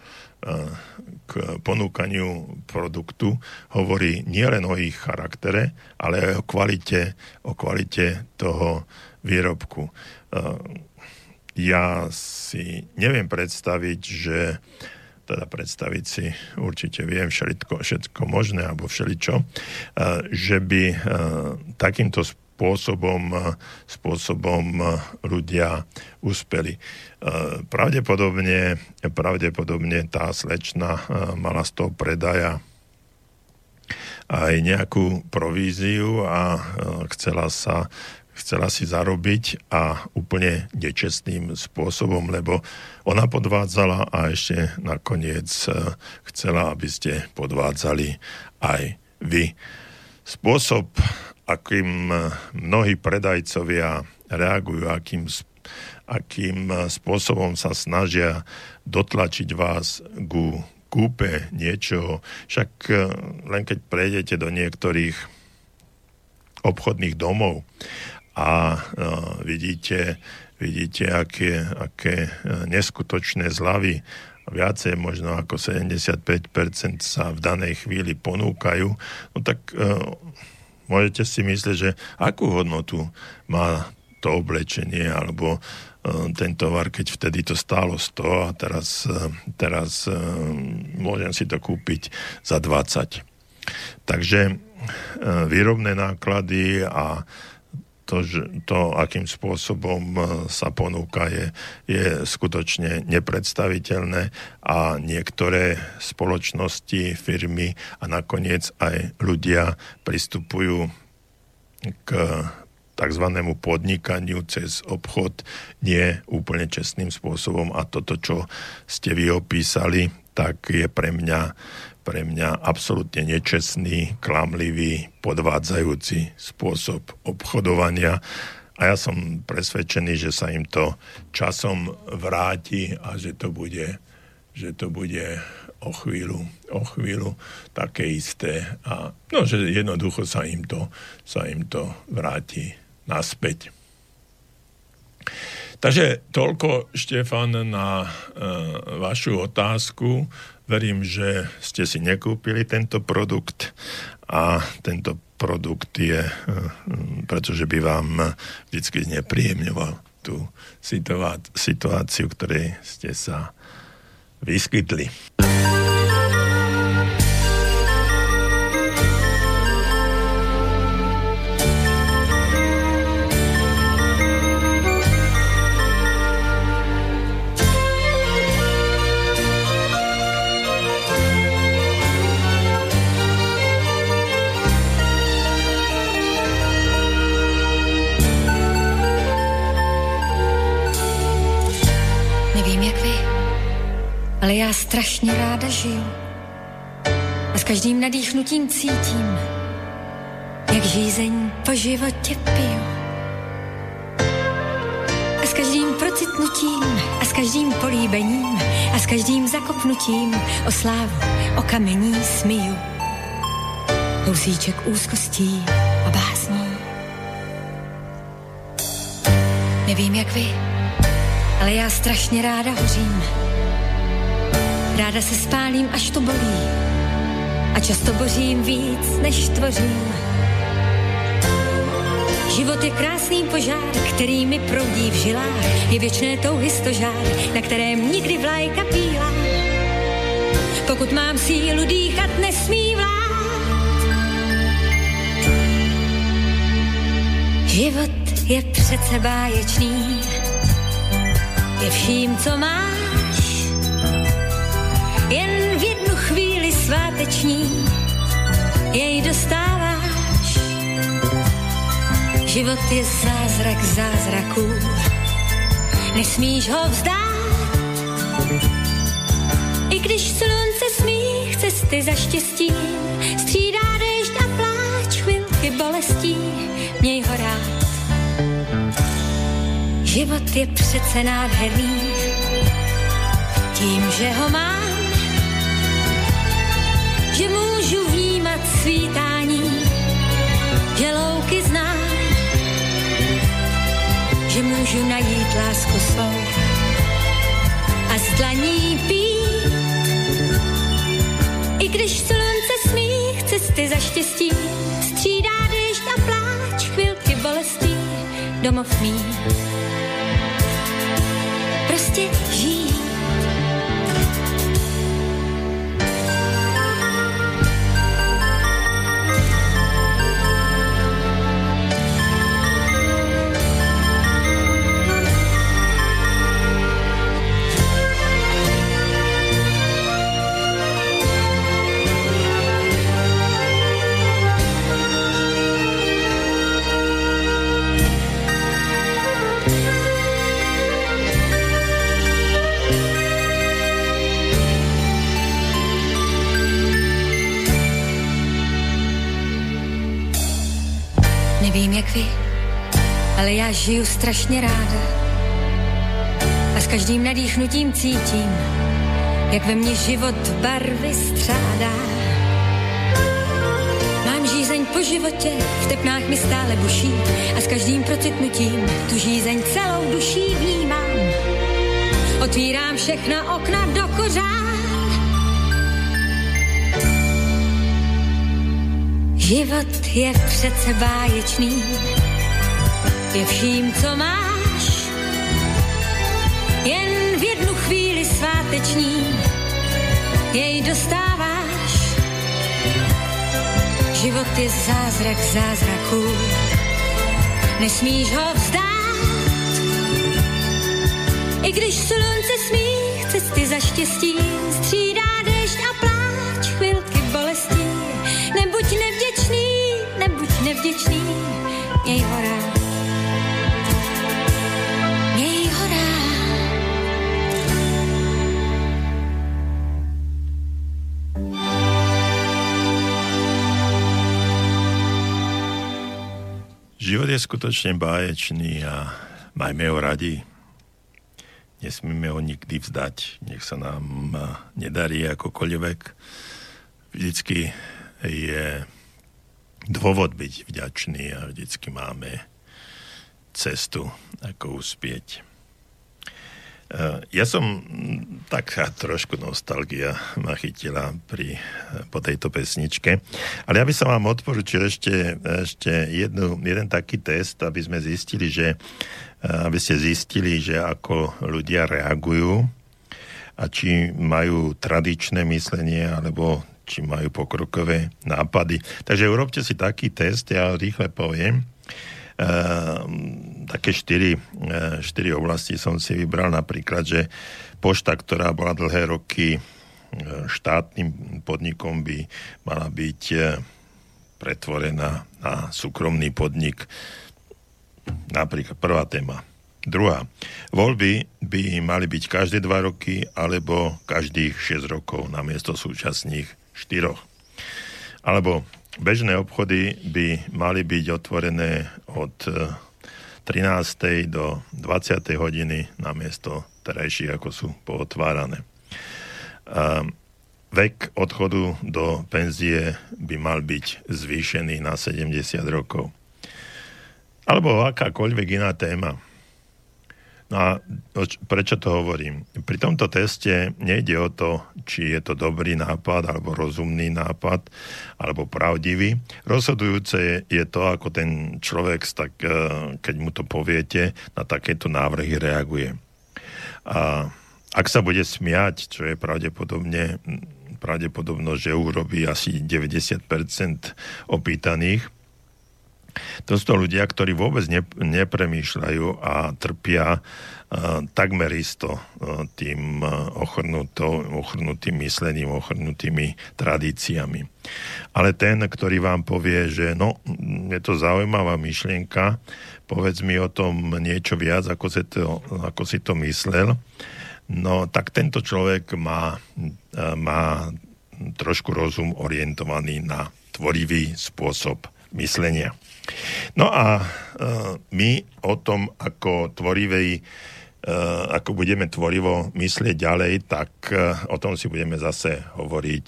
k ponúkaniu produktu, hovorí nielen o ich charaktere, ale aj o kvalite toho výrobku. Ja si neviem predstaviť, predstaviť si určite viem všetko možné alebo všeličo, že by takýmto spôsobom ľudia uspeli. Pravdepodobne tá slečna mala z toho predaja aj nejakú províziu a chcela si zarobiť a úplne nečestným spôsobom, lebo ona podvádzala a ešte nakoniec chcela, aby ste podvádzali aj vy. Spôsob, akým mnohí predajcovia reagujú, akým spôsobom sa snažia dotlačiť vás ku kúpe niečoho. Však len keď prejdete do niektorých obchodných domov a vidíte aké neskutočné zľavy, viacej možno ako 75% sa v danej chvíli ponúkajú, no tak môžete si myslieť, že akú hodnotu má to oblečenie alebo ten tovar, keď vtedy to stálo 100 a teraz môžem si to kúpiť za 20. Takže výrobné náklady a to, akým spôsobom sa ponúka, je skutočne nepredstaviteľné a niektoré spoločnosti, firmy a nakoniec aj ľudia pristupujú k takzvanému podnikaniu cez obchod nie úplne čestným spôsobom a toto, čo ste vy opísali, tak je pre mňa absolútne nečestný, klamlivý, podvádzajúci spôsob obchodovania a ja som presvedčený, že sa im to časom vráti a že to bude o chvíľu také isté a že jednoducho sa im to vráti naspäť. Takže toľko, Štefan, na vašu otázku. Verím, že ste si nekúpili tento produkt a tento produkt je, pretože by vám vždycky nepríjemňoval tú situáciu, ktorej ste sa vyskytli. Ale já strašně ráda žiju a s každým nadýchnutím cítím, jak žízeň po životě piju. A s každým procitnutím, a s každým políbením, a s každým zakopnutím o slávu, o kamení smiju. Kousíček úzkostí a básní. Nevím jak vy, ale já strašně ráda hořím. Ráda se spálím, až to bolí, a často bořím víc, než tvořím. Život je krásný požár, který mi proudí v žilách, je věčné touhy stožár, na kterém nikdy vlajka bílá. Pokud mám sílu dýchat, nesmí vlád. Život je přece báječný, je vším, co má. Jen v jednu chvíli sváteční jej dostáváš. Život je zázrak zázraků, nesmíš ho vzdát. I když slunce smích, cesty za štěstí střídá déšť a pláč, chvilky bolestí, měj ho rád. Život je přece nádherný tím, že ho má. Že můžu vnímat svítání, že louky znám, že můžu najít lásku svou a z dlaní pít. I když slunce smích, cesty za štěstí střídá déšť a pláč, chvilky bolestí, domov mý. Prostě žij. Ale já žiju strašně ráda a s každým nadýchnutím cítím, jak ve mně život barvy střádá. Mám žízeň po životě, v tepnách mi stále buší a s každým procitnutím tu žízeň celou duší vnímám. Otvírám všechna okna do kořán. Život je přece báječný, je vším, co máš. Jen v jednu chvíli sváteční jej dostáváš. Život je zázrak zázraků, nesmíš ho vzdát. I když slunce smích, cesty za štěstí střídá déšť a pláč, chvilky bolestí. Nebuď nevděčný, měj ho rád. Život je skutočne báječný a majme ho radi. Nesmíme ho nikdy vzdať. Nech sa nám nedarí akokoľvek. Vždycky je dôvod byť vďačný a vždycky máme cestu, ako uspieť. Ja som taká trošku nostalgia ma chytila po tejto pesničke, ale ja by som vám odporučil ešte jeden taký test, aby ste zistili, že ako ľudia reagujú a či majú tradičné myslenie, alebo či majú pokrokové nápady. Takže urobte si taký test, ja rýchle poviem. Také štyri oblasti som si vybral, napríklad, že pošta, ktorá bola dlhé roky štátnym podnikom, by mala byť pretvorená na súkromný podnik. Napríklad prvá téma. Druhá. Voľby by mali byť každé 2 roky alebo každých 6 rokov namiesto súčasných 4. Alebo bežné obchody by mali byť otvorené od 13. do 20. hodiny namiesto terajších, ako sú pootvárané. Vek odchodu do penzie by mal byť zvýšený na 70 rokov. Alebo akákoľvek iná téma. No a prečo to hovorím? Pri tomto teste nejde o to, či je to dobrý nápad, alebo rozumný nápad, alebo pravdivý. Rozhodujúce je to, ako ten človek, tak, keď mu to poviete, na takéto návrhy reaguje. A ak sa bude smiať, čo je pravdepodobnosť, že urobí asi 90% opýtaných, to sú to ľudia, ktorí vôbec nepremýšľajú a trpia takmer isto tým ochrnutým myslením, ochrnutými tradíciami. Ale ten, ktorý vám povie, že no, je to zaujímavá myšlienka, povedz mi o tom niečo viac, ako si to myslel, no tak tento človek má trošku rozum orientovaný na tvorivý spôsob myslenia. No a my o tom, ako budeme tvorivo myslieť ďalej, tak o tom si budeme zase hovoriť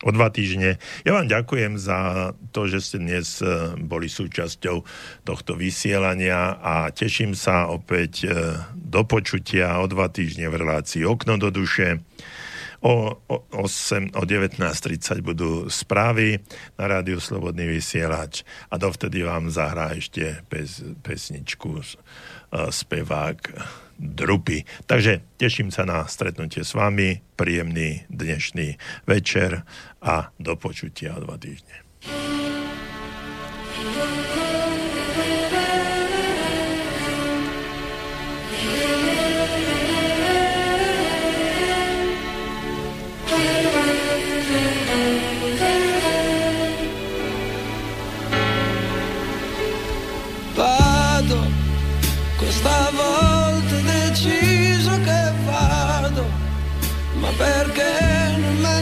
o 2 týždne. Ja vám ďakujem za to, že ste dnes boli súčasťou tohto vysielania a teším sa opäť do počutia o 2 týždne v relácii Okno do duše. O 19.30 budú správy na rádiu Slobodný vysielač a dovtedy vám zahrá ešte pesničku spevák Drupy. Takže teším sa na stretnutie s vami, príjemný dnešný večer a do počutia o 2 týždne. Stavolta deciso che vado, ma perché non me